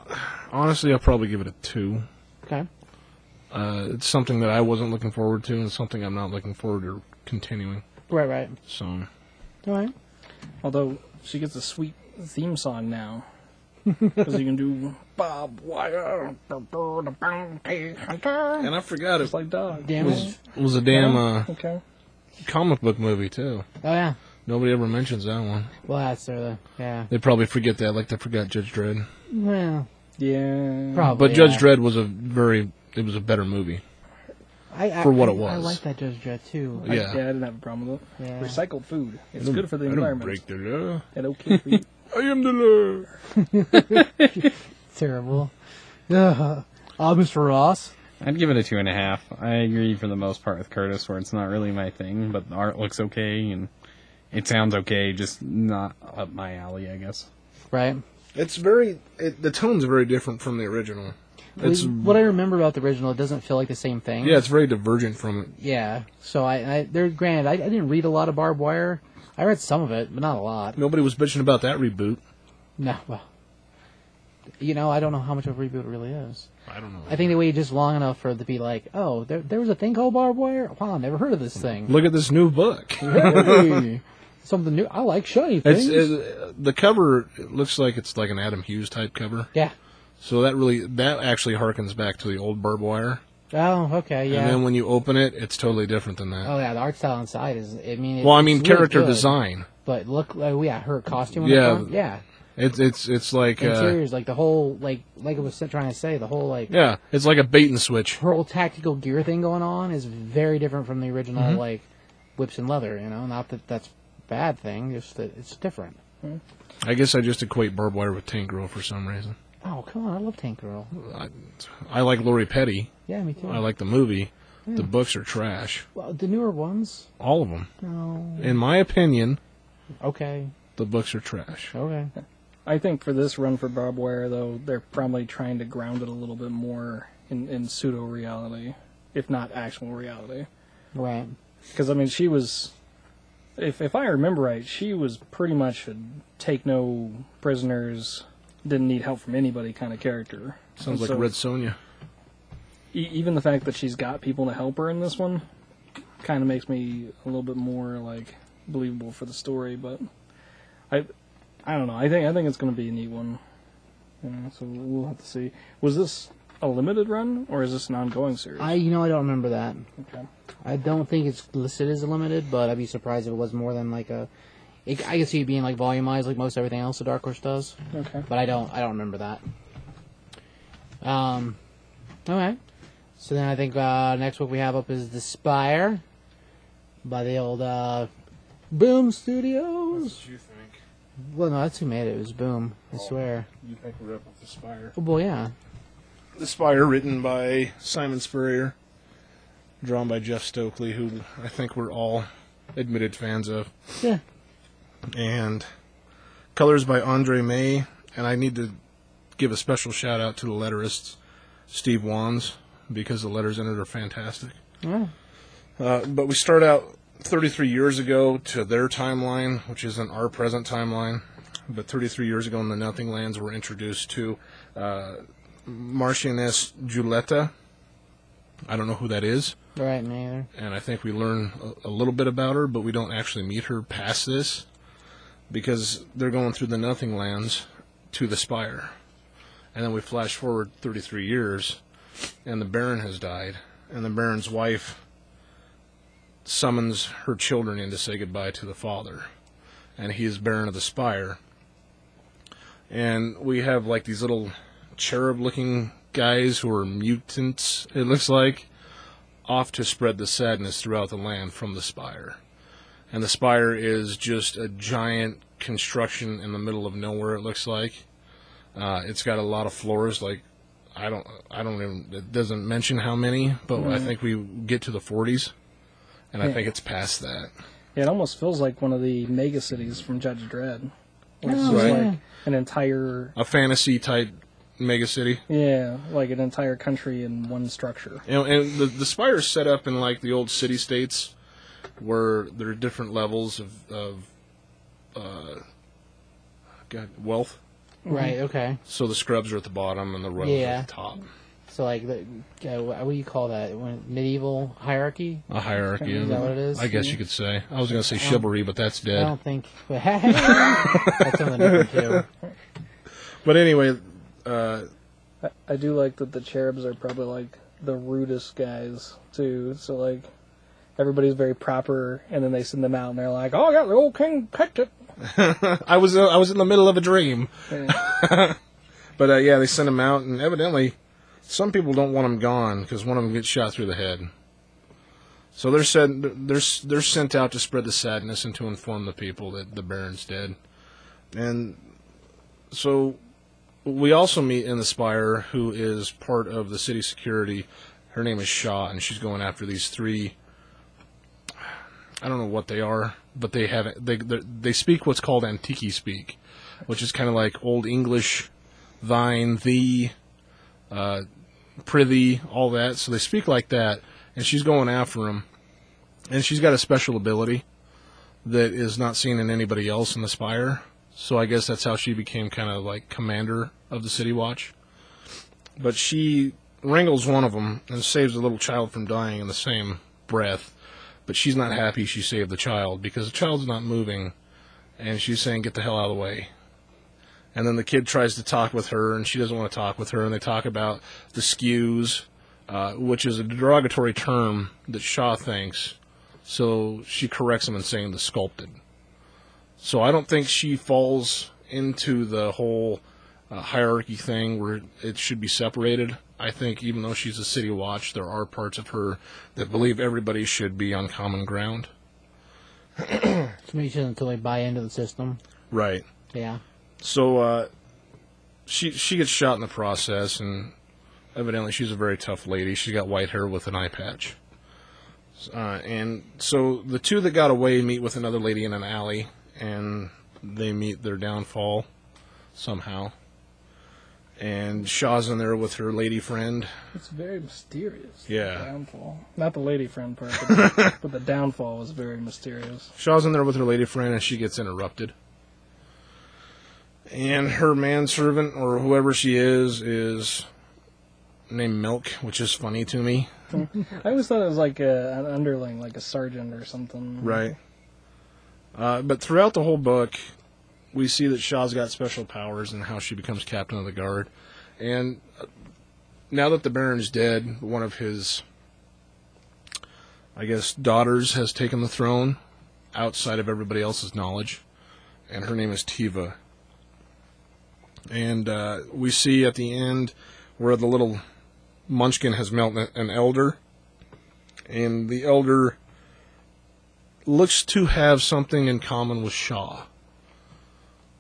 honestly, I'll probably give it a two. Okay. Uh, it's something that I wasn't looking forward to, and something I'm not looking forward to continuing. Right, right. So. All right. Although, she gets a sweet theme song now. Because you can do Bob Wire, the Bounty Hunter. And I forgot it. It's like dog. Damn it. Was, was a damn uh, okay. comic book movie, too. Oh, yeah. Nobody ever mentions that one. Well, that's their, yeah. They probably forget that, like they forgot Judge Dredd. Well, yeah, probably. But Judge yeah. Dredd was a very, it was a better movie I, I, for what I, it was. I like that Judge Dredd too. Yeah, I, yeah, I didn't have a problem with it. Yeah. Recycled food. It's good for the I environment. Don't break the law. And okay for you. I am the law. Terrible. Uh, uh, Mister Ross. I'd give it a two and a half. I agree for the most part with Curtis, where it's not really my thing, but the art looks okay and. It sounds okay, just not up my alley, I guess. Right. It's very... It, the tone's very different from the original. It's, what I remember about the original, it doesn't feel like the same thing. Yeah, it's very divergent from it. Yeah. So, I, I there, granted, I, I didn't read a lot of Barb Wire. I read some of it, but not a lot. Nobody was bitching about that reboot. No, well... You know, I don't know how much of a reboot it really is. I don't know. I think they waited just long enough for it to be like, oh, there, there was a thing called Barb Wire? Wow, I never heard of this thing. Look at this new book. Hey. Something new. I like shiny things. It's, it, the cover it looks like it's like an Adam Hughes type cover. Yeah. So that really, that actually harkens back to the old Barb Wire. Oh, okay, yeah. And then when you open it, it's totally different than that. Oh, yeah, the art style inside is, I mean, it, well, I mean, it's character really design. But look, like, yeah, her costume. Yeah. Yeah. It's it's it's like interiors, uh, like the whole like like I was trying to say the whole like yeah, it's like a bait and switch. Her whole tactical gear thing going on is very different from the original mm-hmm. like whips and leather. You know, not that that's bad thing, just that it's different. I guess I just equate Barb Wire with Tank Girl for some reason. Oh, come on, I love Tank Girl. I, I like Lori Petty. Yeah, me too. I like the movie. Yeah. The books are trash. Well, the newer ones. All of them. No. In my opinion. Okay. The books are trash. Okay. I think for this run for Barb Wire, though, they're probably trying to ground it a little bit more in, in pseudo-reality, if not actual reality. Right. Because, I mean, she was, if if I remember right, she was pretty much a take-no-prisoners, didn't-need-help-from-anybody kind of character. Sounds and like so Red Sonja. E- even the fact that she's got people to help her in this one kind of makes me a little bit more, like, believable for the story, but I... I don't know. I think I think it's going to be a neat one. You know, so we'll have to see. Was this a limited run, or is this an ongoing series? I You know, I don't remember that. Okay. I don't think it's listed as a limited, but I'd be surprised if it was more than like a... It, I can see it being like volumized like most everything else the Dark Horse does. Okay. But I don't I don't remember that. Um, all right. So then I think uh, next book we have up is The Spire by the old uh, Boom Studios. That's what you think. Well, no, that's who made it. It was Boom, I oh, swear. You think we're up with The Spire? Oh, well, yeah. The Spire, written by Simon Spurrier, drawn by Jeff Stokely, who I think we're all admitted fans of. Yeah. And colors by Andre May, and I need to give a special shout-out to the letterists, Steve Wands, because the letters in it are fantastic. Yeah. Uh, but we start out... thirty-three years ago to their timeline, which isn't our present timeline, but thirty-three years ago in the Nothing Lands, we're introduced to uh, Marchioness Juletta. I don't know who that is. Right, neither. And I think we learn a, a little bit about her, but we don't actually meet her past this because they're going through the Nothing Lands to The Spire. And then we flash forward thirty-three years, and the Baron has died, and the Baron's wife summons her children in to say goodbye to the father, and he is Baron of the Spire. And we have, like, these little cherub-looking guys who are mutants, it looks like, off to spread the sadness throughout the land from the Spire. And the Spire is just a giant construction in the middle of nowhere, it looks like. Uh, it's got a lot of floors, like, I don't, I don't even, it doesn't mention how many, but right. I think we get to the forties, and yeah. I think it's past that. Yeah, it almost feels like one of the mega cities from Judge Dredd. Which oh, is right. like an entire... A fantasy-type mega city. Yeah, like an entire country in one structure. You know, and the, the Spire's set up in, like, the old city-states, where there are different levels of, of uh, God, wealth. Right, okay. So the scrubs are at the bottom and the royals yeah. are at the top. So, like, the, uh, what do you call that? Medieval hierarchy? A hierarchy. Is that what it is? I guess you could say. I was going to say chivalry, but that's dead. I don't think. That's something different, too. But anyway. Uh, I, I do like that the cherubs are probably, like, the rudest guys, too. So, like, everybody's very proper, and then they send them out, and they're like, oh, yeah, the old king picked it. I was uh, I was in the middle of a dream. Yeah. But, uh, yeah, they send them out, and evidently... Some people don't want them gone because one of them gets shot through the head. So they're sent, they're, they're sent out to spread the sadness and to inform the people that the Baron's dead. And so we also meet in the Spire, who is part of the city security. Her name is Shaw, and she's going after these three. I don't know what they are, but they have they they speak what's called Antiki speak, which is kind of like Old English, thine, thee. Uh, prithee, all that. So they speak like that, and she's going after him. And she's got a special ability that is not seen in anybody else in the Spire. So I guess that's how she became kind of like commander of the City Watch. But she wrangles one of them and saves a little child from dying in the same breath. But she's not happy she saved the child because the child's not moving, and she's saying, get the hell out of the way. And then the kid tries to talk with her, and she doesn't want to talk with her. And they talk about the skews, uh, which is a derogatory term that Shaw thinks. So she corrects him in saying the sculpted. So I don't think she falls into the whole uh, hierarchy thing where it should be separated. I think even though she's a City Watch, there are parts of her that believe everybody should be on common ground. So maybe she doesn't totally buy into the system. Right. Yeah. So uh, she she gets shot in the process, and evidently she's a very tough lady. She's got white hair with an eye patch. Uh, and so the two that got away meet with another lady in an alley, and they meet their downfall somehow. And Shaw's in there with her lady friend. It's very mysterious. Yeah. The downfall. Not the lady friend part, but the, but the downfall was very mysterious. Shaw's in there with her lady friend, and she gets interrupted. And her manservant, or whoever she is, is named Milk, which is funny to me. I always thought it was like a, an underling, like a sergeant or something. Right. Uh, but throughout the whole book, we see that Shaw's got special powers and how she becomes captain of the guard. And now that the Baron's dead, one of his, I guess, daughters has taken the throne outside of everybody else's knowledge. And her name is Tiva. And uh, we see at the end where the little munchkin has melted an elder. And the elder looks to have something in common with Shaw.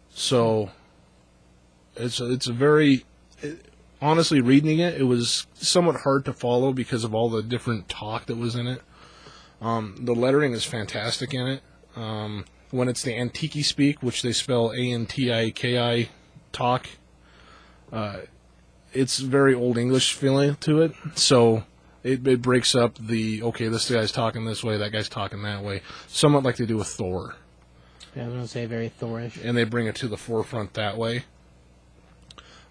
So it's a, it's a very... It, honestly, reading it, it was somewhat hard to follow because of all the different talk that was in it. Um, the lettering is fantastic in it. Um, when it's the Antiki speak, which they spell A N T I K I talk, uh, it's very Old English feeling to it, so it, it breaks up the, okay, this guy's talking this way, that guy's talking that way, somewhat like they do with Thor. Yeah, I was going to say very Thor-ish. And they bring it to the forefront that way.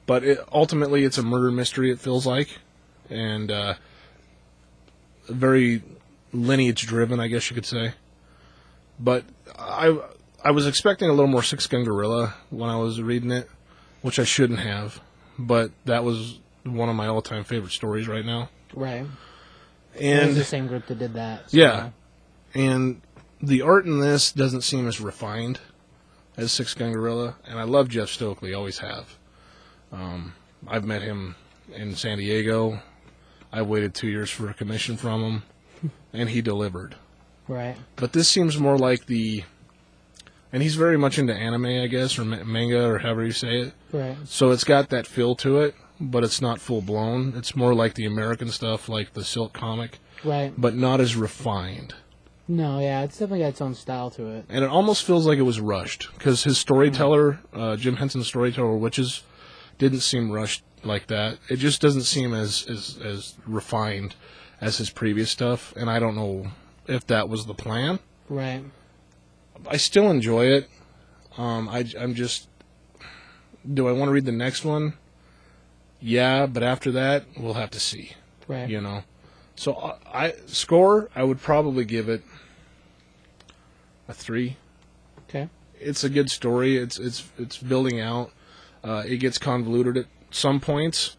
But it, ultimately, it's a murder mystery, it feels like, and uh, very lineage-driven, I guess you could say. But I, I was expecting a little more Six Gun Gorilla when I was reading it. which I shouldn't have, but that was one of my all-time favorite stories right now. Right. And it was the same group that did that. So. Yeah. And the art in this doesn't seem as refined as Six Gun Gorilla, and I love Jeff Stokely, always have. Um, I've met him in San Diego. I waited two years for a commission from him, and he delivered. Right. But this seems more like the... And he's very much into anime, I guess, or ma- manga, or however you say it. Right. So it's got that feel to it, but it's not full-blown. It's more like the American stuff, like the Silk comic. Right. But not as refined. No, yeah, it's definitely got its own style to it. And it almost feels like it was rushed, because his storyteller, uh, Jim Henson's storyteller, Witches, didn't seem rushed like that. It just doesn't seem as, as, as refined as his previous stuff, and I don't know if that was the plan. Right. I still enjoy it. Um, I, I'm just... Do I want to read the next one? Yeah, but after that, we'll have to see. Right. You know? So, I, I score, I would probably give it a three. Okay. It's a good story. It's it's it's building out. Uh, it gets convoluted at some points,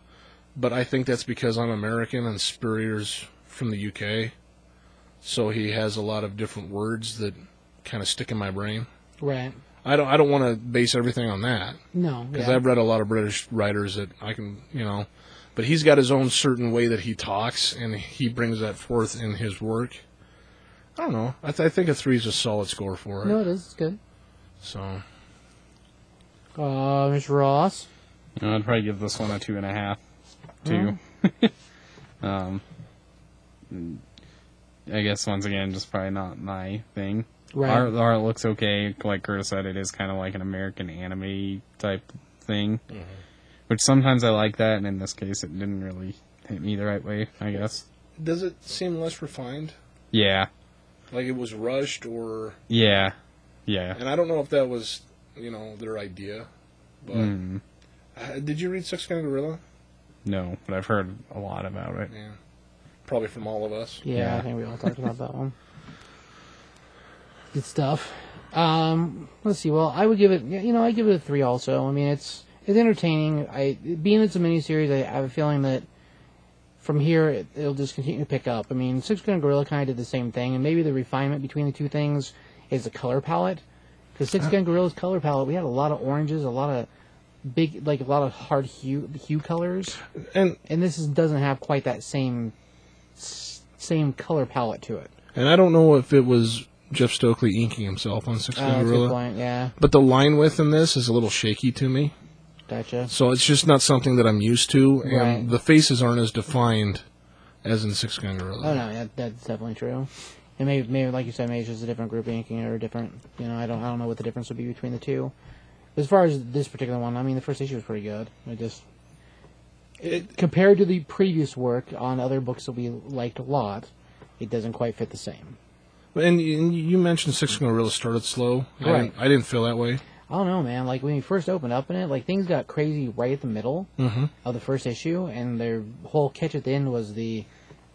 but I think that's because I'm American and Spurrier's from the U K, so he has a lot of different words that... kind of stick in my brain. Right. I don't I don't want to base everything on that. No. Because yeah. I've read a lot of British writers that I can, you know, but he's got his own certain way that he talks, and he brings that forth in his work. I don't know. I, th- I think a three is a solid score for it. No, it is. It's good. So. Uh, Mister Ross? No, I'd probably give this one a two and a half. Two. Oh. um, I guess, once again, just probably not my thing. Right. Art, art looks okay. Like Curtis said, it is kind of like an American anime type thing, mm-hmm. which sometimes I like that, and in this case, it didn't really hit me the right way, I guess. Does it seem less refined? Yeah. Like it was rushed, or... Yeah, yeah. And I don't know if that was, you know, their idea, but... Mm. Uh, did you read Six Gun Gorilla? No, but I've heard a lot about it. Yeah. Probably from all of us. Yeah, yeah. I think we all talked about that one. Good stuff. Um, let's see. Well, I would give it, you know, I give it a three also. I mean, it's it's entertaining. I Being it's a miniseries, I, I have a feeling that from here it, it'll just continue to pick up. I mean, Six Gun Gorilla kind of did the same thing, and maybe the refinement between the two things is the color palette. Because Six Gun Gorilla's color palette, we had a lot of oranges, a lot of big, like a lot of hard hue hue colors, and and this is, doesn't have quite that same same color palette to it. And I don't know if it was Jeff Stokely inking himself on Six Gun oh, Gorilla. Good point, yeah. But the line width in this is a little shaky to me. Gotcha. So it's just not something that I'm used to, and right. the faces aren't as defined as in Six Gun Gorilla. Oh, no, that, that's definitely true. And maybe, maybe, like you said, maybe it's just a different group inking or a different, you know, I don't I don't know what the difference would be between the two. As far as this particular one, I mean, the first issue was pretty good. I just... It, compared to the previous work on other books that we liked a lot, it doesn't quite fit the same. And you mentioned Six Gun Gorilla started slow. Right. I didn't, I didn't feel that way. I don't know, man. Like, when we first opened up in it, like, things got crazy right at the middle mm-hmm. of the first issue, and their whole catch at the end was the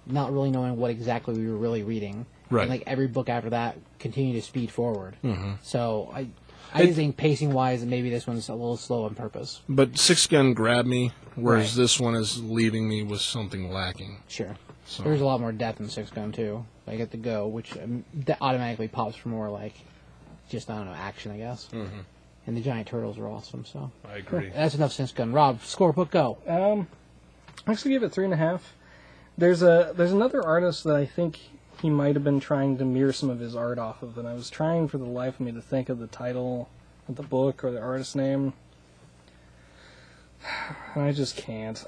not really knowing what exactly we were really reading. Right. And, like, every book after that continued to speed forward. Mm-hmm. So I I it, think pacing-wise, maybe this one's a little slow on purpose. But Six Gun grabbed me, whereas right. this one is leaving me with something lacking. Sure. So. There's a lot more depth in Six Gun, too. Like at the go, which um, that automatically pops for more, like, just, I don't know, action, I guess. Mm-hmm. And the giant turtles are awesome, so. I agree. That's enough Six Gun. Rob, score, book, go. Um, I actually give it three and a half. There's a there's another artist that I think he might have been trying to mirror some of his art off of, and I was trying for the life of me to think of the title of the book or the artist's name. I just can't.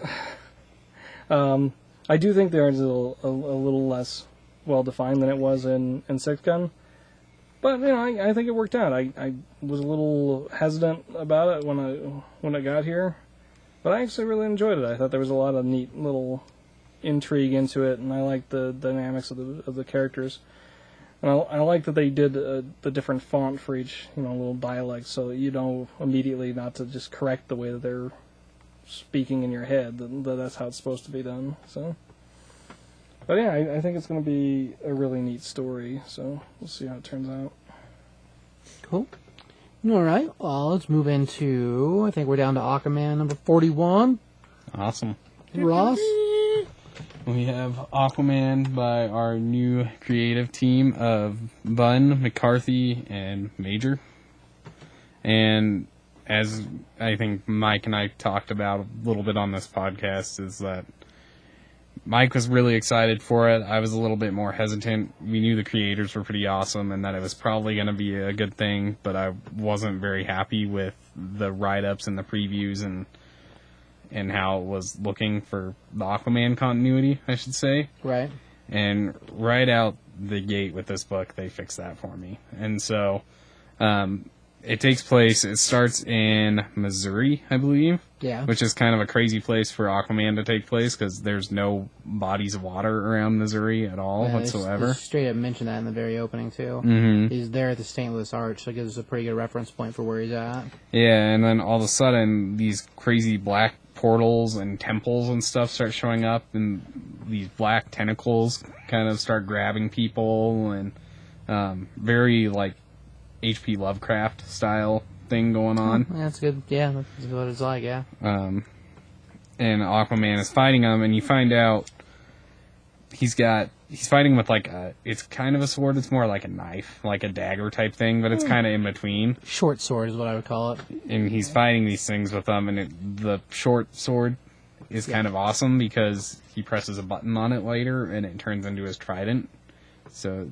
um, I do think the art is a little, a, a little less... well-defined than it was in, in Six Gun. But, you know, I, I think it worked out. I, I was a little hesitant about it when I when I got here, but I actually really enjoyed it. I thought there was a lot of neat little intrigue into it, and I liked the dynamics of the of the characters. And I, I like that they did a, the different font for each, you know, little dialect, so that you know immediately not to just correct the way that they're speaking in your head, that, that that's how it's supposed to be done, so... But yeah, I, I think it's going to be a really neat story, so we'll see how it turns out. Cool. All right. Well, let's move into, I think we're down to Aquaman number forty-one. Awesome. Ross? We have Aquaman by our new creative team of Bunn, McCarthy, and Major. And as I think Mike and I talked about a little bit on this podcast, is that Mike was really excited for it. I was a little bit more hesitant. We knew the creators were pretty awesome and that it was probably going to be a good thing, but I wasn't very happy with the write-ups and the previews and and how it was looking for the Aquaman continuity, I should say. Right. And right out the gate with this book, they fixed that for me. And so um, it takes place, it starts in Missouri, I believe. Yeah. Which is kind of a crazy place for Aquaman to take place because there's no bodies of water around Missouri at all yeah, whatsoever. They straight up mentioned that in the very opening, too. Mm-hmm. He's there at the Saint Louis Arch, so it gives us a pretty good reference point for where he's at. Yeah, and then all of a sudden, these crazy black portals and temples and stuff start showing up, and these black tentacles kind of start grabbing people, and um, very, like, H P Lovecraft style thing going on. That's good. Yeah, that's what it's like, yeah. Um, and Aquaman is fighting him, and you find out he's got, he's fighting with, like, a, it's kind of a sword, it's more like a knife, like a dagger type thing, but it's kind of in between. Short sword is what I would call it. And he's fighting these things with them, and it, the short sword is yeah. kind of awesome because he presses a button on it later, and it turns into his trident. So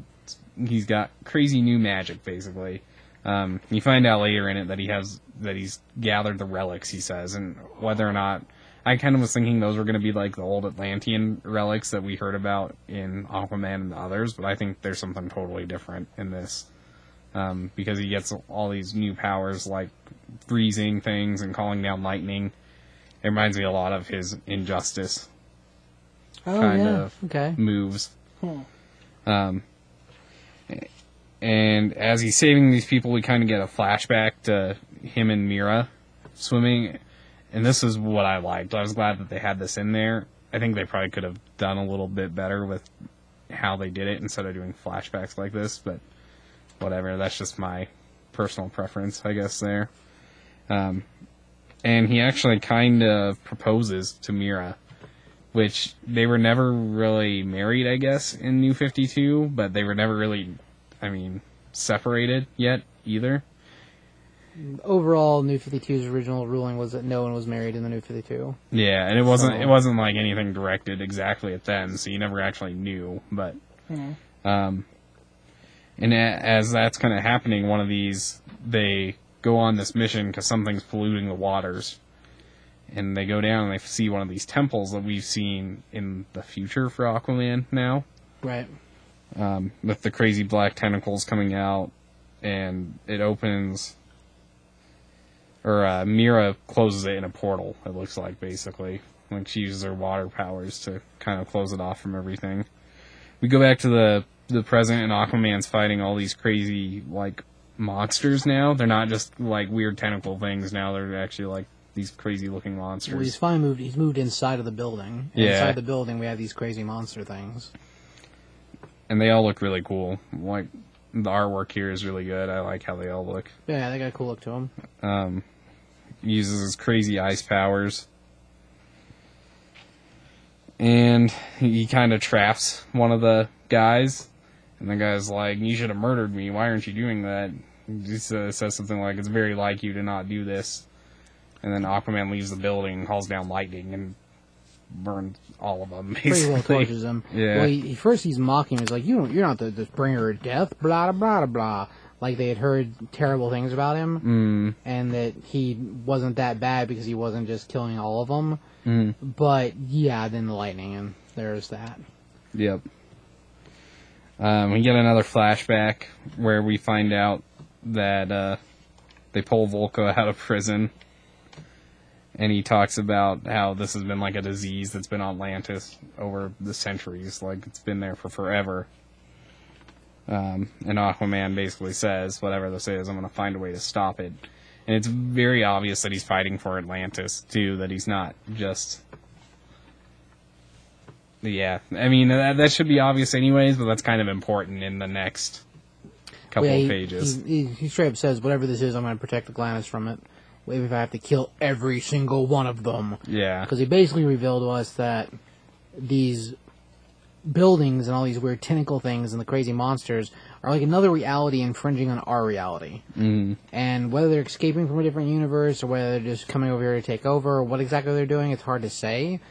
he's got crazy new magic, basically. Um, you find out later in it that he has that he's gathered the relics, he says, and whether or not, I kind of was thinking those were going to be like the old Atlantean relics that we heard about in Aquaman and others, but I think there's something totally different in this, um, because he gets all these new powers like freezing things and calling down lightning. It reminds me a lot of his Injustice oh, kind yeah. of okay. moves. Yeah. Um. And as he's saving these people, we kind of get a flashback to him and Mira swimming. And this is what I liked. I was glad that they had this in there. I think they probably could have done a little bit better with how they did it instead of doing flashbacks like this. But whatever. That's just my personal preference, I guess, there. Um, and he actually kind of proposes to Mira, which they were never really married, I guess, in New fifty-two. But they were never really, I mean, separated yet either. Overall, New fifty-two's original ruling was that no one was married in the New fifty-two. Yeah, and it wasn't so. It wasn't like anything directed exactly at them, so you never actually knew. But mm. um, and a- as that's kind of happening, one of these they go on this mission because something's polluting the waters, and they go down and they see one of these temples that we've seen in the future for Aquaman now. Right. Um, with the crazy black tentacles coming out, and it opens, or uh, Mira closes it in a portal, it looks like, basically. Like, she uses her water powers to kind of close it off from everything. We go back to the, the present, and Aquaman's fighting all these crazy, like, monsters now. They're not just, like, weird tentacle things now, they're actually, like, these crazy-looking monsters. Well, he's finally moved, he's moved inside of the building. Yeah. Inside the building, we have these crazy monster things. And they all look really cool. Like, the artwork here is really good. I like how they all look. Yeah, they got a cool look to them. Um, uses his crazy ice powers. And he kind of traps one of the guys. And the guy's like, you should have murdered me. Why aren't you doing that? He says something like, it's very like you to not do this. And then Aquaman leaves the building and calls down lightning and burned all of them, basically. Pretty well tortures him. Yeah. Well, he, he, first he's mocking him. He's like, you don't, you're not the, the bringer of death, blah, blah, blah, blah. Like they had heard terrible things about him, mm. and that he wasn't that bad because he wasn't just killing all of them. Mm. But, yeah, then the lightning, and there's that. Yep. Um, we get another flashback where we find out that uh, they pull Volko out of prison. And he talks about how this has been like a disease that's been on Atlantis over the centuries. Like, it's been there for forever. Um, and Aquaman basically says, whatever this is, I'm going to find a way to stop it. And it's very obvious that he's fighting for Atlantis, too, that he's not just... Yeah, I mean, that, that should be obvious anyways, but that's kind of important in the next... couple yeah, he, of pages. He, he, he straight up says, whatever this is, I'm going to protect the Glamis from it, if I have to kill every single one of them. Yeah. Because he basically revealed to us that these buildings and all these weird tentacle things and the crazy monsters are like another reality infringing on our reality. Mm. And whether they're escaping from a different universe or whether they're just coming over here to take over, what exactly they're doing, it's hard to say.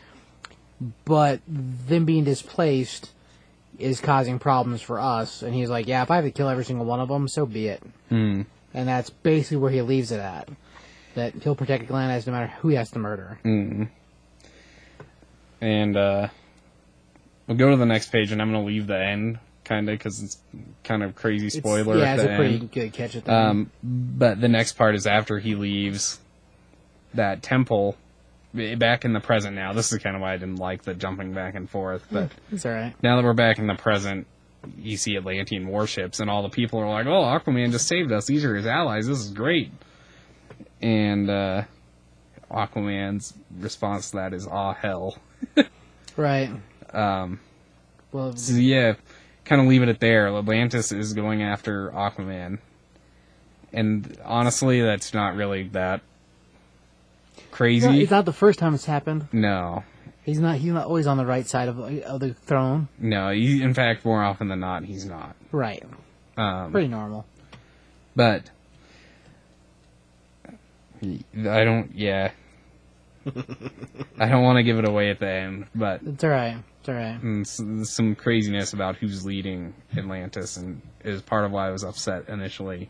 But them being displaced is causing problems for us. And he's like, yeah, if I have to kill every single one of them, so be it. Mm. And that's basically where he leaves it at. That he'll protect Atlantis no matter who he has to murder. Mm. And uh, we'll go to the next page, and I'm going to leave the end, kind of, because it's kind of crazy spoiler it's, yeah, at the end. Yeah, it's a pretty good catch at the um, end. But the next part is after he leaves that temple, back in the present now. This is kind of why I didn't like the jumping back and forth. But it's all right. Now that we're back in the present, you see Atlantean warships, and all the people are like, oh, Aquaman just saved us. These are his allies. This is great. And uh, Aquaman's response to that is, ah, hell. Right. Um, well, so, yeah, kind of leave it at there. Atlantis is going after Aquaman. And honestly, that's not really that crazy. It's not, it's not the first time it's happened. No. He's not He's not always on the right side of, of the throne. No, he, in fact, more often than not, he's not. Right. Um, Pretty normal. But I don't, yeah. I don't want to give it away at the end, but it's all right. It's all right. There's some craziness about who's leading Atlantis, and is part of why I was upset initially.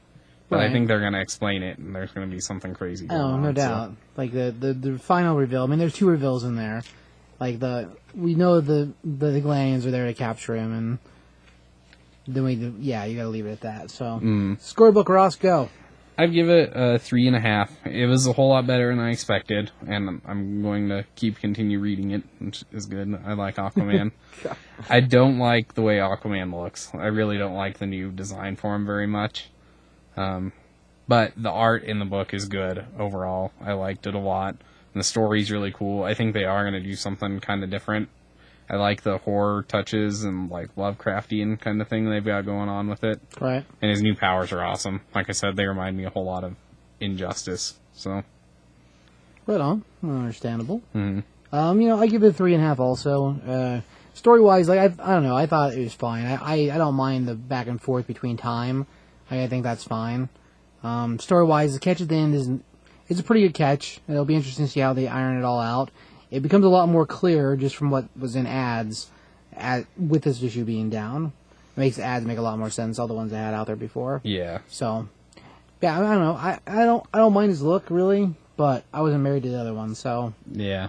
But right. I think they're going to explain it, and there's going to be something crazy going on. Oh, no on, doubt. So. Like the, the the final reveal. I mean, there's two reveals in there. Like the we know the the, the Gladians are there to capture him, and then we yeah, you got to leave it at that. So mm. Scorebook, Ross, go. I'd give it a three and a half. It was a whole lot better than I expected, and I'm going to keep continue reading it, which is good. I like Aquaman. I don't like the way Aquaman looks. I really don't like the new design for him very much. Um, but the art in the book is good overall. I liked it a lot. And the story's really cool. I think they are going to do something kind of different. I like the horror touches and, like, Lovecraftian kind of thing they've got going on with it. Right. And his new powers are awesome. Like I said, they remind me a whole lot of Injustice, so. Right on. Understandable. Mm-hmm. Um, you know, I give it a three and a half also. Uh, story-wise, like, I, I don't know, I thought it was fine. I, I, I don't mind the back and forth between time. I, I think that's fine. Um, story-wise, the catch at the end is it's a pretty good catch. It'll be interesting to see how they iron it all out. It becomes a lot more clear just from what was in ads at, with this issue being down. It makes ads make a lot more sense, all the ones I had out there before. Yeah. So, yeah, I don't know. I, I don't I don't mind his look, really, but I wasn't married to the other one, so. Yeah.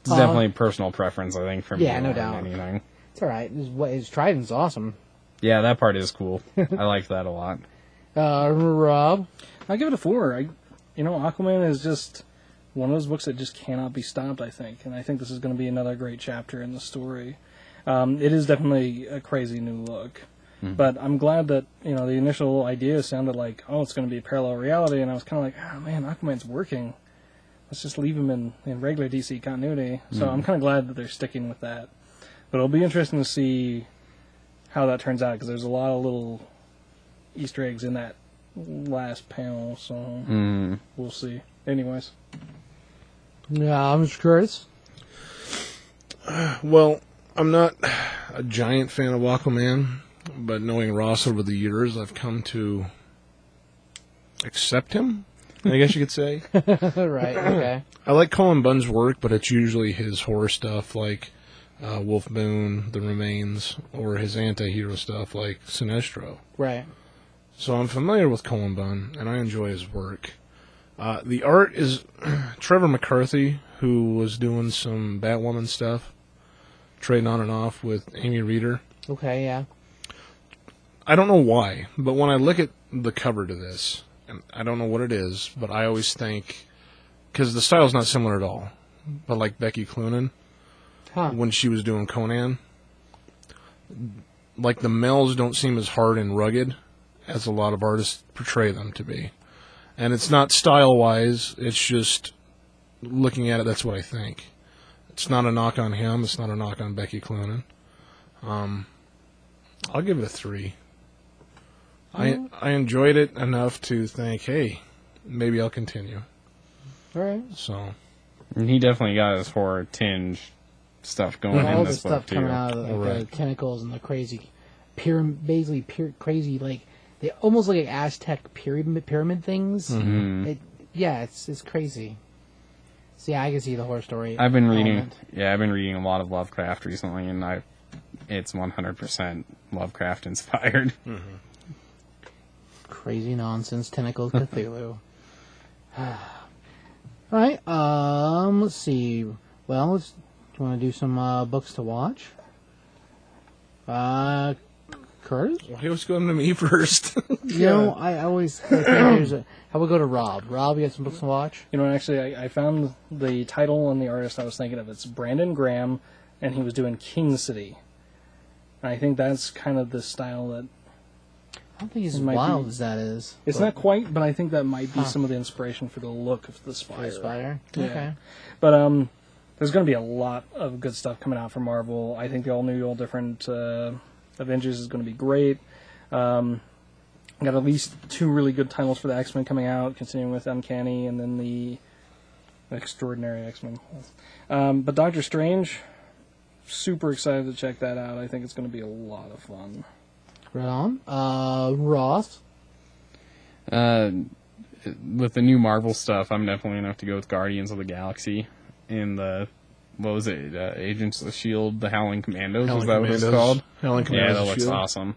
It's uh, definitely personal preference, I think, for me. Yeah, no doubt. Anything. It's all right. His, his trident's awesome. Yeah, that part is cool. I like that a lot. Uh, Rob? I give it a four. I, you know, Aquaman is just one of those books that just cannot be stopped, I think. And I think this is going to be another great chapter in the story. Um, it is definitely a crazy new look. Mm. But I'm glad that, you know, the initial idea sounded like, oh, it's going to be a parallel reality. And I was kind of like, oh, man, Aquaman's working. Let's just leave him in, in regular D C continuity. So mm. I'm kind of glad that they're sticking with that. But it'll be interesting to see how that turns out, because there's a lot of little Easter eggs in that last panel. So mm. we'll see. Anyways. Yeah, I'm just curious. Well, I'm not a giant fan of Aquaman, but knowing Ross over the years, I've come to accept him, I guess you could say. Right, okay. I like Colin Bunn's work, but it's usually his horror stuff, like uh, Wolf Moon, The Remains, or his anti-hero stuff, like Sinestro. Right. So I'm familiar with Colin Bunn, and I enjoy his work. Uh, the art is Trevor McCarthy, who was doing some Batwoman stuff, trading on and off with Amy Reeder. Okay, yeah. I don't know why, but when I look at the cover to this, and I don't know what it is, but I always think, because the style's not similar at all, but like Becky Cloonan, huh. when she was doing Conan, like the males don't seem as hard and rugged as a lot of artists portray them to be. And it's not style-wise, it's just looking at it, that's what I think. It's not a knock on him, it's not a knock on Becky Cloonan. Um, I'll give it a three. I I enjoyed it enough to think, hey, maybe I'll continue. All right. So, and he definitely got his horror tinge stuff going. All in this the stuff book coming too. Out of the, like, right. the tentacles and the crazy, pyram- basically pure, crazy like they almost look like Aztec pyramid pyramid things. Mm-hmm. It, yeah, it's it's crazy. See, so, yeah, I can see the horror story. I've been reading. Moment. Yeah, I've been reading a lot of Lovecraft recently, and I, it's one hundred percent Lovecraft inspired. Mm-hmm. Crazy nonsense, tentacles, Cthulhu. All right, um, let's see. Well, let's, do you want to do some uh, books to watch? Uh, Curtis? Why was going to me first? You know, I always I think there's a... How about we go to Rob? Rob, you got some books to watch? You know, actually, I, I found the title and the artist I was thinking of. It's Brandon Graham, and he was doing King City. And I think that's kind of the style that... I don't think he's as wild be, as that is. It's but, not quite, but I think that might be huh. some of the inspiration for the look of The Spire. The Spire? Yeah. Okay. But um, there's going to be a lot of good stuff coming out from Marvel. I think the all-new, all-different uh, Avengers is going to be great. Um, got at least two really good titles for the X-Men coming out, continuing with Uncanny and then the Extraordinary X-Men. Um, but Doctor Strange, super excited to check that out. I think it's going to be a lot of fun. Right on. Uh, Ross? Uh, with the new Marvel stuff, I'm definitely going to have to go with Guardians of the Galaxy and the, what was it, uh, Agents of the S H I E L D, the Howling Commandos, Howling is that Commandos. What it's called? Howling Commandos. Yeah, that looks awesome.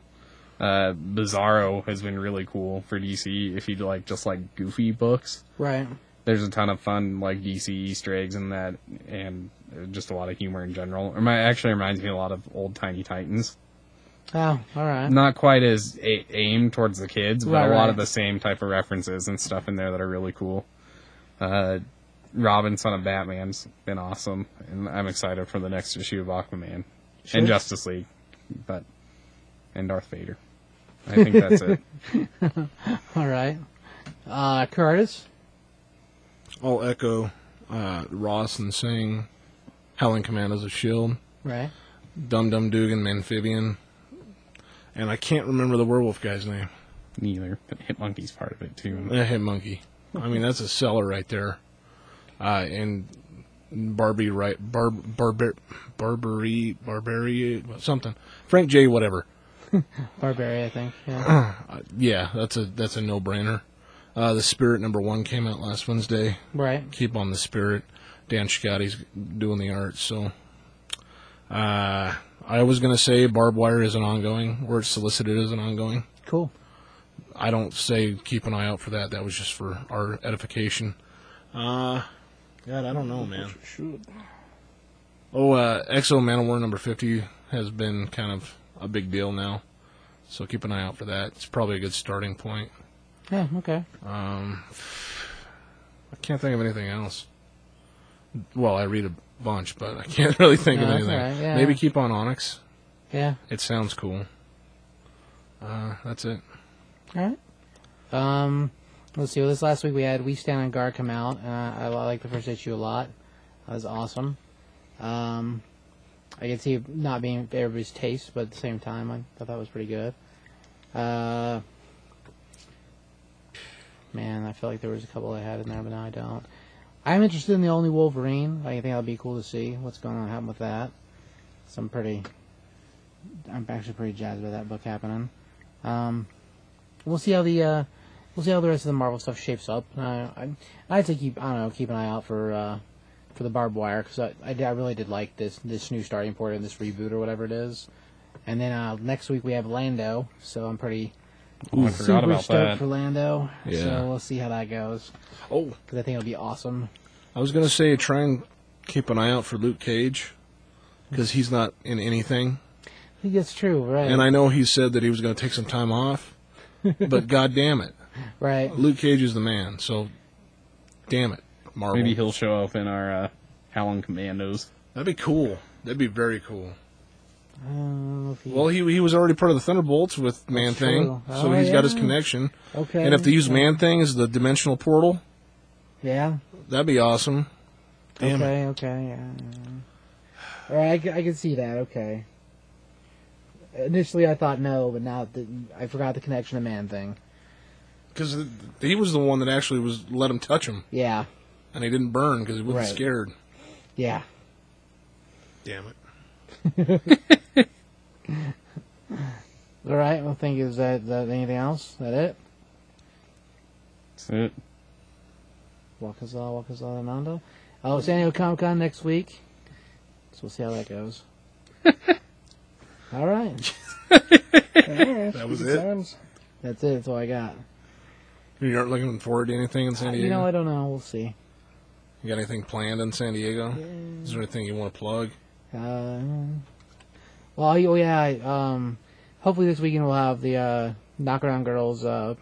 Uh, Bizarro has been really cool for D C if you like just like goofy books. Right. There's a ton of fun like D C Easter eggs in that and just a lot of humor in general. It actually reminds me a lot of old Tiny Titans. Oh, all right. Not quite as a- aimed towards the kids, but right, a lot right. of the same type of references and stuff in there that are really cool. Uh, Robin, Son of Batman's been awesome, and I'm excited for the next issue of Aquaman sure. and Justice League, but and Darth Vader. I think that's it. All right. Uh, Curtis? I'll echo uh, Ross and Singh, Howling Commandos of S H I E L D, right. Dum Dum Dugan, Amphibian. And I can't remember the werewolf guy's name. Neither, but Hitmonkey's part of it, too. Yeah, Hitmonkey. I mean, that's a seller right there. Uh, and Barbie, right? Barb, Barber, Barbary, Barbary, something. Frank J. Whatever. Barbary, I think. Yeah. Uh, yeah, that's a that's a no-brainer. Uh, the Spirit number one came out last Wednesday. Right. Keep on the Spirit. Dan Scotti's doing the art, so. Uh. I was going to say Barb Wire is an ongoing, or it's solicited as an ongoing. Cool. I don't say keep an eye out for that. That was just for our edification. Uh, God, I don't know, man. Shoot. Oh, uh, X O Manowar number fifty has been kind of a big deal now. So keep an eye out for that. It's probably a good starting point. Yeah, okay. Um, I can't think of anything else. Well, I read a bunch, but I can't really think no, of anything. Right, yeah. Maybe keep on Onyx. Yeah. It sounds cool. Uh, that's it. All right. Um, let's see. Well, this last week we had We Stand on Guard come out. Uh, I, I like the first issue a lot. That was awesome. Um, I can see it not being everybody's taste, but at the same time, I thought that was pretty good. Uh, man, I felt like there was a couple I had in there, but now I don't. I'm interested in the all-new Wolverine. I think that'll be cool to see what's going on happen with that. So I'm pretty... I'm actually pretty jazzed about that book happening. Um, we'll see how the uh, we'll see how the rest of the Marvel stuff shapes up. Uh, I, I'd say keep I don't know keep an eye out for uh, for the Barb Wire because I, I, I really did like this this new starting point and this reboot or whatever it is. And then uh, next week we have Lando, so I'm pretty. Ooh, I forgot about that. For Lando, yeah. So we'll see how that goes. Oh, because I think it'll be awesome. I was gonna say try and keep an eye out for Luke Cage because he's not in anything. I think that's true, right? And I know he said that he was gonna take some time off, but God damn it, right? Luke Cage is the man, so damn it, Marvel. Maybe he'll show up in our uh, Howling Commandos. That'd be cool. That'd be very cool. He... Well, he he was already part of the Thunderbolts with Man-Thing, oh, so he's yeah. got his connection. Okay. And if they use yeah. Man-Thing as the dimensional portal, yeah, that'd be awesome. Damn okay, it. okay, yeah. All right, I, I can see that, okay. initially I thought no, but now I forgot the connection to Man Thing. Because he was the one that actually was let him touch him. Yeah. And he didn't burn because he wasn't right. scared. Yeah. Damn it. All right. Well, thank you. Is that, is that anything else? Is that it? That's it. Wakazawa, Wakazawa, Nando. Oh, San Diego Comic-Con next week. So we'll see how that goes. All right. That was it. Times. That's it. That's all I got. You aren't looking forward to anything in San Diego? Uh, you know, I don't know. We'll see. You got anything planned in San Diego? Yeah. Is there anything you want to plug? Uh, well, yeah. Um, hopefully this weekend we'll have the uh, Knockaround Girls uh,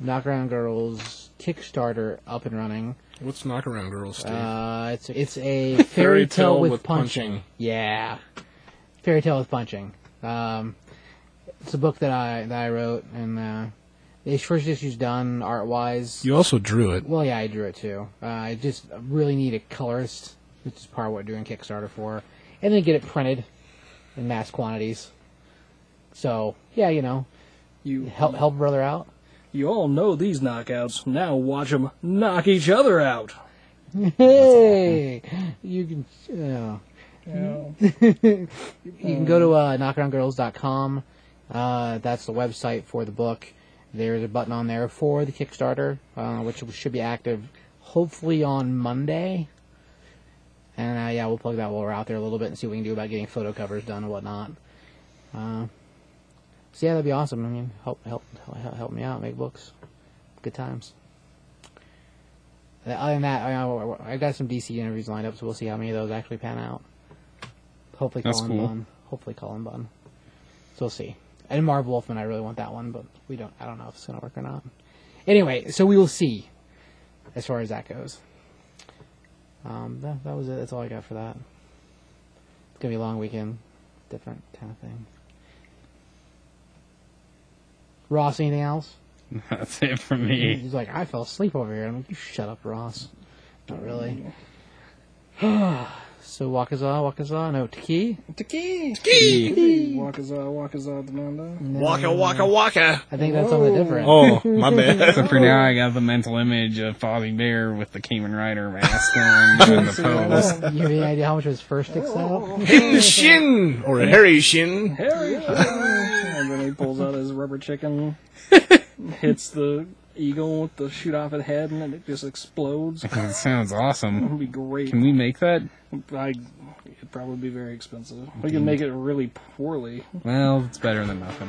Knockaround Girls Kickstarter up and running. What's Knockaround Girls, Steve? Uh, it's, it's a fairy, fairy tale, tale with, with punching. punching. Yeah. Fairy tale with punching. Um, it's a book that I that I wrote, and uh, the first issue's done art-wise. You also drew it. Well, yeah, I drew it, too. Uh, I just really need a colorist, which is part of what I'm doing Kickstarter for, and then get it printed in mass quantities. So, yeah, you know, you help help brother out. You all know these knockouts. Now watch them knock each other out. Hey! You can... Uh, no. You can go to uh, knockaround girls dot com. Uh, that's the website for the book. There's a button on there for the Kickstarter, uh, which should be active hopefully on Monday. And, uh, yeah, we'll plug that while we're out there a little bit and see what we can do about getting photo covers done and whatnot. Uh, so, yeah, that'd be awesome. I mean, help help help me out, make books. Good times. Other than that, I, I've got some D C interviews lined up, so we'll see how many of those actually pan out. Hopefully Colin cool. Bunn. Hopefully Colin Bunn. So we'll see. And Marv Wolfman, I really want that one, but we don't. I don't know if it's going to work or not. Anyway, so we will see as far as that goes. Um, that, that was it. That's all I got for that. It's going to be a long weekend. Different kind of thing. Ross, anything else? That's it for me. He's like, I fell asleep over here. I'm like, you shut up, Ross. Not really. So, Wakazaw, Wakazaw, no, Taki. Taki! Taki! Wakazaw, Wakazaw, Demanda. No. Waka, Waka, Waka! I think that's only different. Oh, my bad. Except for now, I got the mental image of Fozzie Bear with the Kamen Rider mask on doing the pose. You have any idea how much his first sticks out? Hit the shin! Or a hairy shin. Hairy shin! And then he pulls out his rubber chicken, hits the eagle with the shoot-off at head, and then it just explodes. That sounds awesome. It would be great. Can we make that? I, it'd probably be very expensive. Indeed. We can make it really poorly. Well, it's better than nothing.